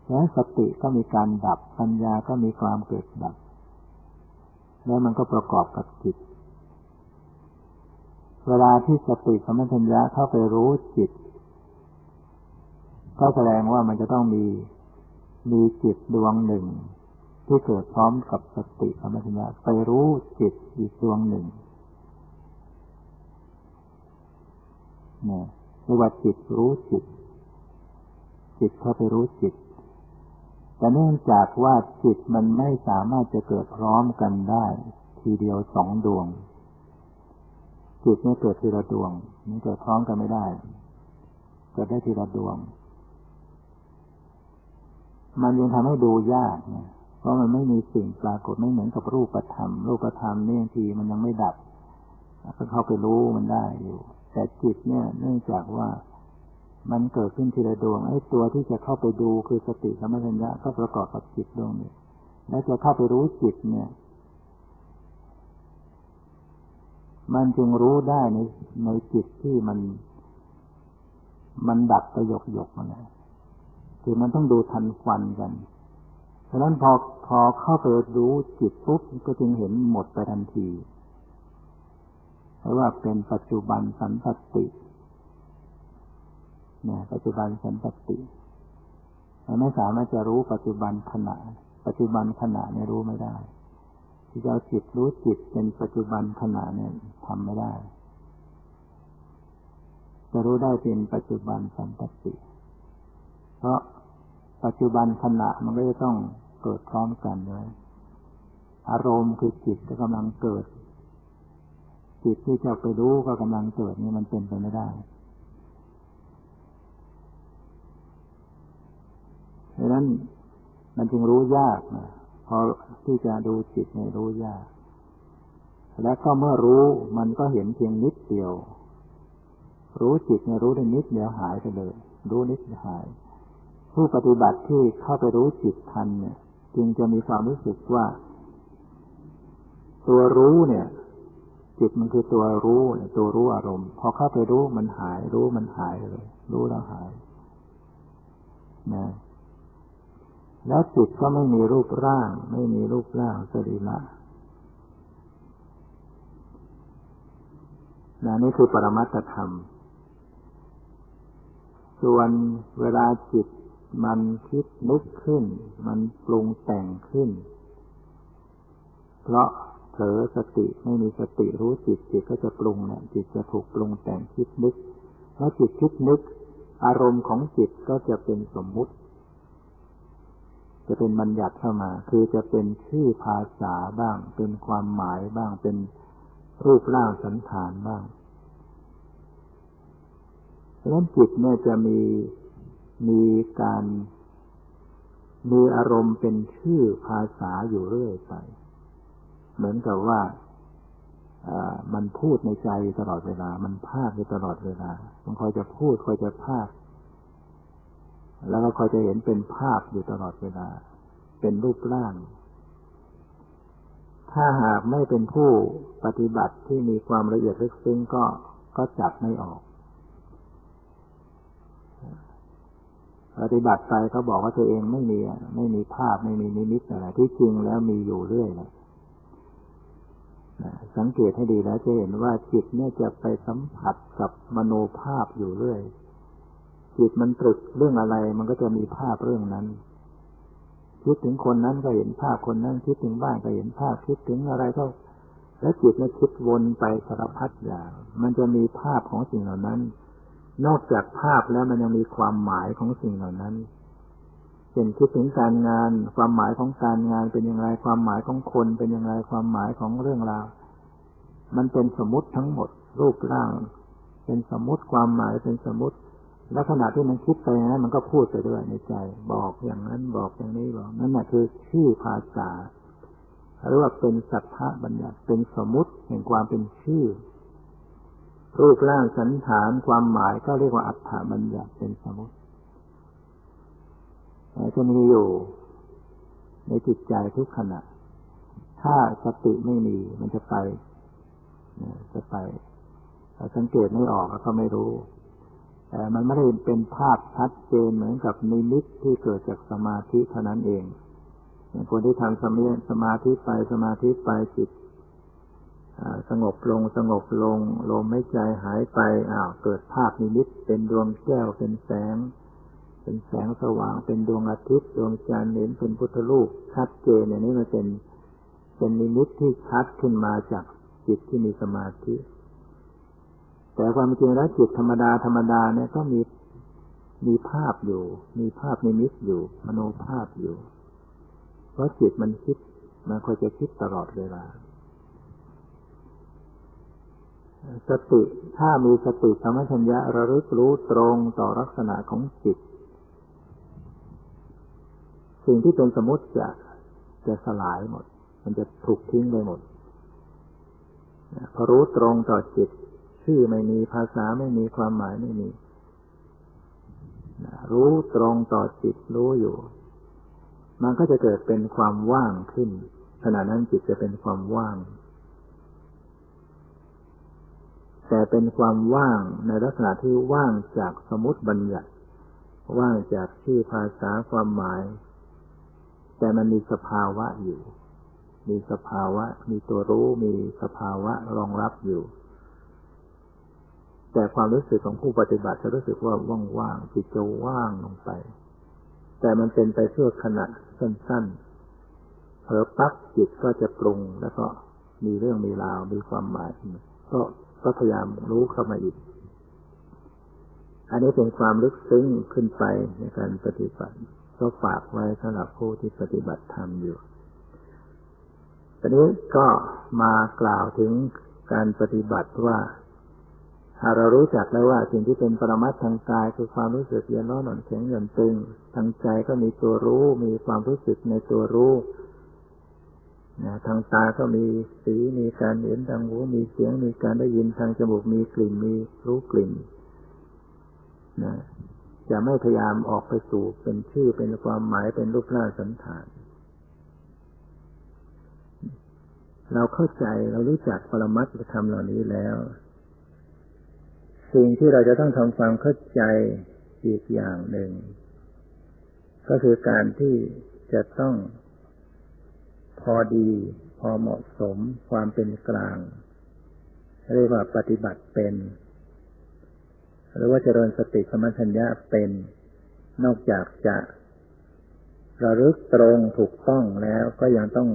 และสติก็มีการดับปัญญาก็มีความเกิดดับแล้วมันก็ประกอบกับจิต เวลาที่สติสัมปชัญญะเข้าไปรู้จิตก็แสดงว่ามันจะต้องมีมีจิตดวงหนึ่งที่เกิดพร้อมกับสติสัมปชัญญะไปรู้จิตอีกดวงหนึ่งนะเรียกว่าจิตรู้จิตจิตเข้าไปรู้จิตแต่เนื่องจากว่าจิตมันไม่สามารถจะเกิดพร้อมกันได้ทีเดียวสองดวงจิตเนี่ยเกิดทีละดวงมันเกิดพร้อมกันไม่ได้เกิดได้ทีละดวงมันยังทำให้ดูยากนะเพราะมันไม่มีสิ่งปรากฏไม่เหมือนกับรูปธรรมรูปธรรมเนี่ยบางทีมันยังไม่ดับก็เข้าไปรู้มันได้อยู่แต่จิตเนี่ยเนื่องจากว่ามันเกิดขึ้นทีละดวงไอ้ตัวที่จะเข้าไปดูคือสติสัมปชัญญะก็ประกอบกับจิตดวงนี้และจะเข้าไปรู้จิตเนี่ยมันจึงรู้ได้ในในจิตที่มันมันดับไปหยกหยกมันนะคือมันต้องดูทันควันกันฉะนั้นพอพอเข้าไปรู้จิตปุ๊บก็จึงเห็นหมดไปทันทีเพราะว่าเป็นปัจจุบันสันตติเนี่ยปัจจุบันสันตติมันไม่สามารถจะรู้ปัจจุบันขณะปัจจุบันขณะเนี่ยรู้ไม่ได้ที่จะเอาจิตรู้จิตเป็นปัจจุบันขณะเนี่ยทำไม่ได้จะรู้ได้เป็นปัจจุบันสันตติเพราะปัจจุบันขณะมันก็จะต้องเกิดพร้อมกันเลยอารมณ์คือจิตก็กำลังเกิดจิตที่จะไปรู้ก็กำลังเกิดนี่มันเป็นไปไม่ได้ดังนั้นมันจึงรู้ยากนะพอที่จะดูจิตเนี่ยรู้ยากและก็เมื่อรู้มันก็เห็นเพียงนิดเดียวรู้จิตเนี่ยรู้ได้นิดเดียวหายไปเลยรู้นิดหายผู้ปฏิบัติที่เข้าไปรู้จิตทันเนี่ยจึงจะมีความรู้สึกว่าตัวรู้เนี่ยจิตมันคือตัวรู้ตัวรู้อารมณ์พอเข้าไปรู้มันหายรู้มันหายเลยรู้แล้วหายนะแล้วจิตก็ไม่มีรูปร่างไม่มีรูปร่างสรีระนะนี่คือปรมัตถธรรมส่วนเวลาจิตมันคิดนึกขึ้นมันปรุงแต่งขึ้นเพราะเผลอสติไม่มีสติรู้จิตจิตก็จะปรุงเนี่ยจิตจะถูกปรุงแต่งคิดนึกแล้วจิตคิดนึกอารมณ์ของจิตก็จะเป็นสมมุติจะเป็นบัญญัติเข้ามาคือจะเป็นชื่อภาษาบ้างเป็นความหมายบ้างเป็นรูปร่างสันฐานบ้างเพราะฉะนั้นจิตเนี่ยจะมีมีการมีอารมณ์เป็นชื่อภาษาอยู่เรื่อยไปเหมือนกับว่ามันพูดในใจตลอดเวลามันพากอยู่ตลอดเวลามันคอยจะพูดคอยจะพากแล้วก็คอยจะเห็นเป็นภาพอยู่ตลอดเวลาเป็นรูปร่างถ้าหากไม่เป็นผู้ปฏิบัติที่มีความละเอียดลึกซึ้งก็ก็จับไม่ออกปฏิบัติไปเขาบอกว่าตัวเองไม่มีไม่มีภาพไม่มีนิมิตอะไรที่จริงแล้วมีอยู่เรื่อยนะสังเกตให้ดีแล้วจะเห็นว่าจิตเนี่ยจะไปสัมผัสกับมโนภาพอยู่เรื่อยจิตมันตรึกเรื่องอะไรมันก็จะมีภาพเรื่องนั้นคิดถึงคนนั้นก็เห็นภาพคนนั้นคิดถึงบ้านก็เห็นภาพคิดถึงอะไรก็แล้วจิตมันคิดวนไปสารพัดอย่างมันจะมีภาพของสิ่งเหล่านั้นนอกจากภาพแล้วมันยังมีความหมายของสิ่งเหล่านั้นเช่นคิดถึงการงานความหมายของการงานเป็นอย่างไรความหมายของคนเป็นอย่างไรความหมายของเรื่องราวมันเป็นสมมติทั้งหมดรูปร่างเป็นสมมติความหมายเป็นสมมติและขณะที่มันคิดไปนะมันก็พูดไปด้วยในใจบอกอย่างนั้นบอกอย่างนี้บอกนั่นน่ะคือชื่อภาษาหรือว่าเป็นสัทธะบัญญัติเป็นสมมติแห่งความเป็นชื่อรูปร่างสันฐานความหมายก็เรียกว่าอัฏฐบัญญัติเป็นสมมติจะมีอยู่ในจิตใจทุกขณะถ้าสติไม่มีมันจะไปจะไปสังเกตไม่ออกก็ไม่รู้แต่มันไม่ได้เป็นภาพชัดเจนเหมือนกับนิมิตที่เกิดจากสมาธิเท่านั้นเองคนที่ทำสมาธิไปสมาธิไปจิต สงบลงสงบลงลมหายใจหายไปอ้าวเกิดภาพนิมิตเป็นดวงแก้วเป็นแสงเป็นแสงสว่างเป็นดวงอาทิตย์ดวงจันทร์เห็นเป็นพุทธรูปชัดเจนอย่างนี้มันเป็นเป็นนิมิตที่ชัดขึ้นมาจากจิตที่มีสมาธิแต่ความจริงแล้วจิตธรรมดาธรรมดาเนี่ยก็มีมีภาพอยู่มีภาพนิมิตอยู่มโนภาพอยู่เพราะจิตมันคิดมันคอยจะคิดตลอดเวลาสติถ้ามีสติสัมปชัญญะระลึกรู้ตรงต่อลักษณะของจิตสิ่งที่เป็นสมมติจะจะสลายหมดมันจะถูกทิ้งไปหมดพอรู้ตรงต่อจิตชื่อไม่มีภาษาไม่มีความหมายไม่มีรู้ตรงต่อจิตรู้อยู่มันก็จะเกิดเป็นความว่างขึ้นขณะนั้นจิตจะเป็นความว่างแต่เป็นความว่างในลักษณะที่ว่างจากสมมติบัญญัติว่างจากชื่อภาษาความหมายแต่มันมีสภาวะอยู่มีสภาวะมีตัวรู้มีสภาวะรองรับอยู่แต่ความรู้สึกของผู้ปฏิบัติจะรู้สึกว่าว่างๆจิตจะว่างลงไปแต่มันเป็นไปชั่วขณะสั้นๆเผลอปั๊บจิตก็จะปรุงแล้วก็มีเรื่องมีราวมีความหมายก็ก็พยายามรู้เข้ามาอีกอันนี้เป็นความลึกซึ้งขึ้นไปในการปฏิบัติก็ฝากไว้สำหรับผู้ที่ปฏิบัติธรรมอยู่ตอนนี้ก็มากล่าวถึงการปฏิบัติว่าถ้าเรารู้จักแล้วว่าสิ่งที่เป็นปรมัตถ์ทางกายคือความรู้สึกเย็นร้อนอ่อนแข็งหย่อนตึงทางใจก็มีตัวรู้มีความรู้สึกในตัวรู้ทางตาก็มีสีมีการเห็นทางหูมีเสียงมีการได้ยินทางจมูกมีกลิ่นมีรู้กลิ่นนะจะไม่พยายามออกไปสู่เป็นชื่อเป็นความหมายเป็นรูปร่างสันฐานเราเข้าใจเรารู้จักปรมัตถธรรมเหล่านี้แล้วสิ่งที่เราจะต้องทำความเข้าใจอีกอย่างหนึ่งก็คือการที่จะต้องพอดีพอเหมาะสมความเป็นกลางเรียกว่าปฏิบัติเป็นหรือว่าเจริญสติสัมปชัญญะเป็นนอกจากจะระลึกตรงถูกต้องแล้วก็ยังต้อง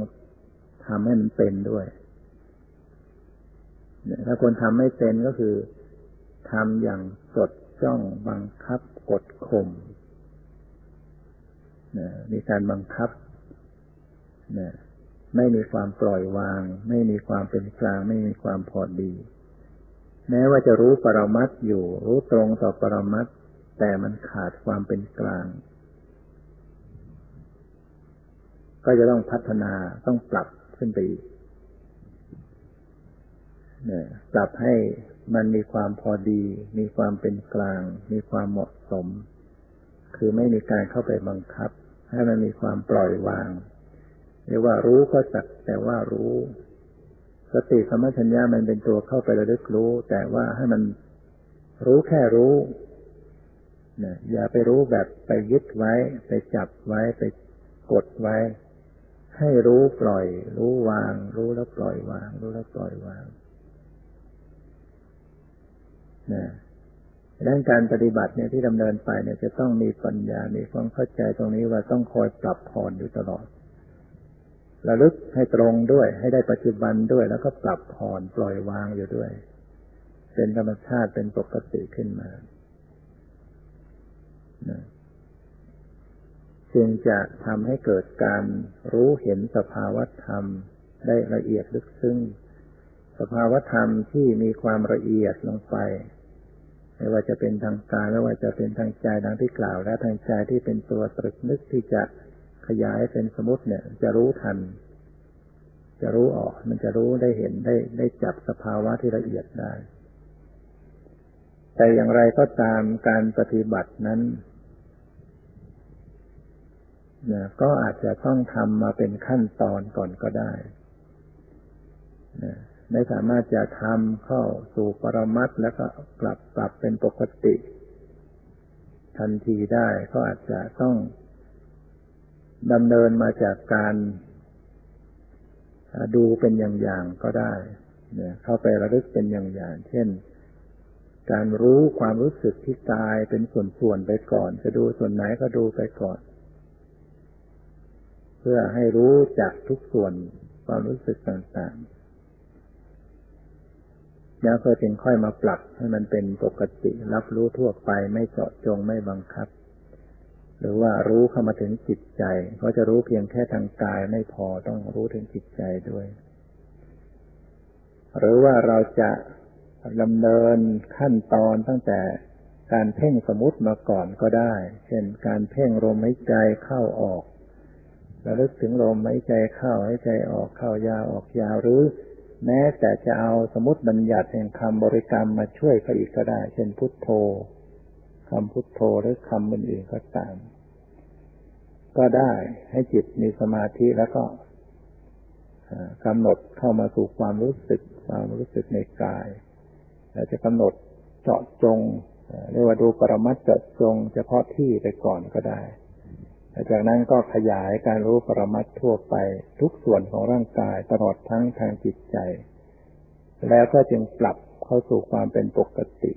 ทำให้มันเป็นด้วยถ้าคนทำไม่เป็นก็คือทำอย่างจดจ้องบังคับกดข่มมีการบังคับไม่มีความปล่อยวางไม่มีความเป็นกลางไม่มีความพอดีแม้ว่าจะรู้ปรมัตถ์อยู่รู้ตรงต่อปรมัตถ์แต่มันขาดความเป็นกลางก็จะต้องพัฒนาต้องปรับขึ้นไปอีกปรับให้มันมีความพอดีมีความเป็นกลางมีความเหมาะสมคือไม่มีการเข้าไปบังคับให้มันมีความปล่อยวางเรียกว่ารู้ก็สักแต่ว่ารู้สติสัมปชัญญะมันเป็นตัวเข้าไประลึกรู้แต่ว่าให้มันรู้แค่รู้นะอย่าไปรู้แบบไปยึดไว้ไปจับไว้ไปกดไว้ให้รู้ปล่อยรู้วางรู้แล้วปล่อยวางรู้แล้วปล่อยวางนะด้านการปฏิบัติเนี่ยที่ดำเนินไปเนี่ยจะต้องมีปัญญามีความเข้าใจตรงนี้ว่าต้องคอยปรับผ่อนอยู่ตลอดระลึกให้ตรงด้วยให้ได้ปัจจุบันด้วยแล้วก็ปรับผ่อนปล่อยวางอยู่ด้วยเป็นธรรมชาติเป็นปกติขึ้นมาจึงจะทำให้เกิดการรู้เห็นสภาวธรรมได้ละเอียดลึกซึ้งสภาวธรรมที่มีความละเอียดลงไปไม่ว่าจะเป็นทางกายไม่ว่าจะเป็นทางใจดังที่กล่าวและทางใจที่เป็นตัวตรึกนึกที่จะขยายเป็นสมมุติเนี่ยจะรู้ทันจะรู้ออกมันจะรู้ได้เห็นได้ได้จับสภาวะที่ละเอียดได้แต่อย่างไรก็ตามการปฏิบัตินั้นนะก็อาจจะต้องทำมาเป็นขั้นตอนก่อนก็ได้นะไม่สามารถจะทำเข้าสู่ปรมัตถ์แล้วก็กลับกลับเป็นปกติทันทีได้ก็อาจจะต้องดำเนินมาจากการดูเป็นอย่างๆก็ได้ เข้าไประลึกเป็นอย่างๆเช่นการรู้ความรู้สึกที่กายเป็นส่วนๆไปก่อนจะดูส่วนไหนก็ดูไปก่อนเพื่อให้รู้จักทุกส่วนความรู้สึกต่างๆแล้วก็จึงค่อยมาปรับให้มันเป็นปกติรับรู้ทั่วไปไม่เจาะจงไม่บังคับหรือว่ารู้เข้ามาถึงจิตใจก็จะรู้เพียงแค่ทางกายไม่พอต้องรู้ถึงจิตใจด้วยหรือว่าเราจะดำเนินขั้นตอนตั้งแต่การเพ่งสมมุติมาก่อนก็ได้เช่นการเพ่งลมหายใจเข้าออกระลึกถึงลมหายใจเข้าหายใจออกเข้ายาวออกยาวหรือแม้แต่จะเอาสมมุติบัญญัติแห่งคำบริกรรมมาช่วยก็อีกก็ได้เช่นพุทโธคำพุทโธหรือคำอื่นๆก็ตามก็ได้ให้จิตมีสมาธิแล้วก็กำหนดเข้ามาสู่ความรู้สึกความรู้สึกในกายแล้วจะกำหนดเจาะจงเรียกว่าดูปรมัตถ์เจาะจงเฉพาะที่ไปก่อนก็ได้จากนั้นก็ขยายการรู้ปรมัตถ์ทั่วไปทุกส่วนของร่างกายตลอดทั้งทางจิตใจแล้วก็จึงปรับเข้าสู่ความเป็นปกติ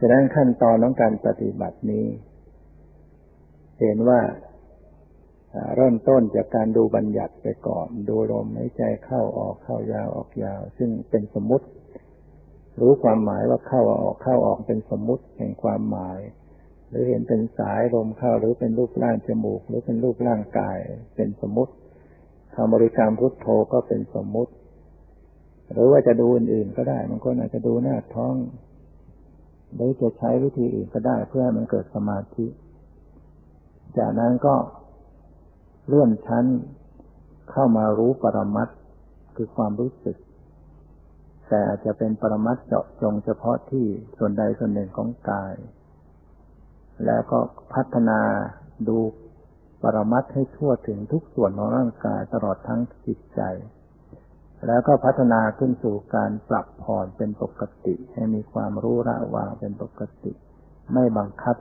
ฉะนั้นขั้นตอนของการปฏิบัตินี้เห็นว่าเริ่มต้นจากการดูบัญญัติไปก่อนดูลมหายใจเข้าออกเข้ายาวออกยาวซึ่งเป็นสมมุติรู้ความหมายว่าเข้าออกเข้าออกเป็นสมมุติแห่งความหมายหรือเห็นเป็นสายลมเข้าหรือเป็นรูปร่างจมูกหรือเป็นรูปร่างกายเป็นสมมุติคำบริกรรมพุทโธก็เป็นสมมุติหรือว่าจะดูอื่นๆก็ได้บางคนอาจจะดูหน้าท้องหรือจะใช้วิธีอื่นก็ได้เพื่อให้มันเกิดสมาธิจากนั้นก็เลื่อนชั้นเข้ามารู้ปรมัตถ์คือความรู้สึกแต่อาจจะเป็นปรมัตถ์เจาะจงเฉพาะที่ส่วนใดส่วนหนึ่งของกายแล้วก็พัฒนาดูปรมัตถ์ให้ทั่วถึงทุกส่วนของร่างกายตลอดทั้งจิตใจแล้วก็พัฒนาขึ้นสู่การปรับผ่อนเป็นปกติให้มีความรู้ระวางเป็นปกติไม่บังคับ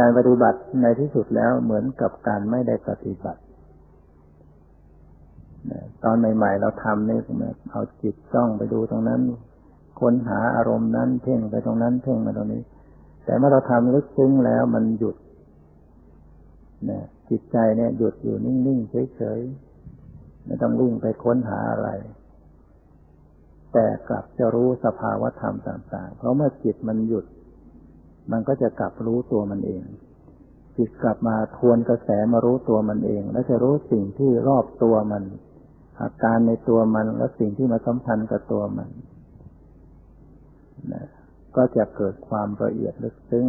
การปฏิบัติในที่สุดแล้วเหมือนกับการไม่ได้ปฏิบัติตอนใหม่ๆเราทำนี่เอาจิตจ้องไปดูตรงนั้นค้นหาอารมณ์นั้นเพ่งไปตรงนั้นเพ่งมาตรงนี้แต่เมื่อเราทำลึกซึ้งแล้วมันหยุดจิตใจเนี่ยหยุดอยู่นิ่งๆเฉยๆไม่ต้องวิ่งไปค้นหาอะไรแต่กลับจะรู้สภาวะธรรมต่างๆเพราะเมื่อจิตมันหยุดมันก็จะกลับรู้ตัวมันเองจิตกลับมาทวนกระแสมารู้ตัวมันเองและจะรู้สิ่งที่รอบตัวมันอาการในตัวมันและสิ่งที่มาสัมพันธ์กับตัวมันนะก็จะเกิดความละเอียดลึกซึ้ง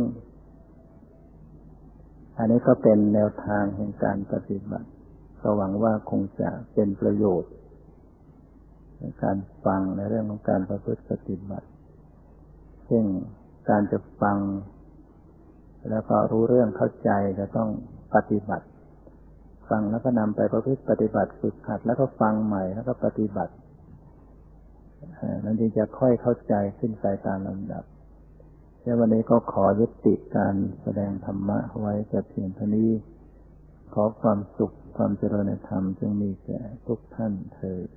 อันนี้ก็เป็นแนวทางแห่งการปฏิบัติก็หวังว่าคงจะเป็นประโยชน์ในการฟังในเรื่องของการประพฤติปฏิบัติซึ่งการจะฟังแล้วก็รู้เรื่องเข้าใจจะต้องปฏิบัติฟังแล้วก็นำไปประพฤติปฏิบัติฝึกหัดแล้วก็ฟังใหม่แล้วก็ปฏิบัตินั้นจึงจะค่อยเข้าใจขึ้นไปตามลำดับและวันนี้ก็ขอยุติการแสดงธรรมะไว้แต่เพียงเท่านี้ขอความสุขความเจริญในธรรมจงมีแก่ทุกท่านเทอญ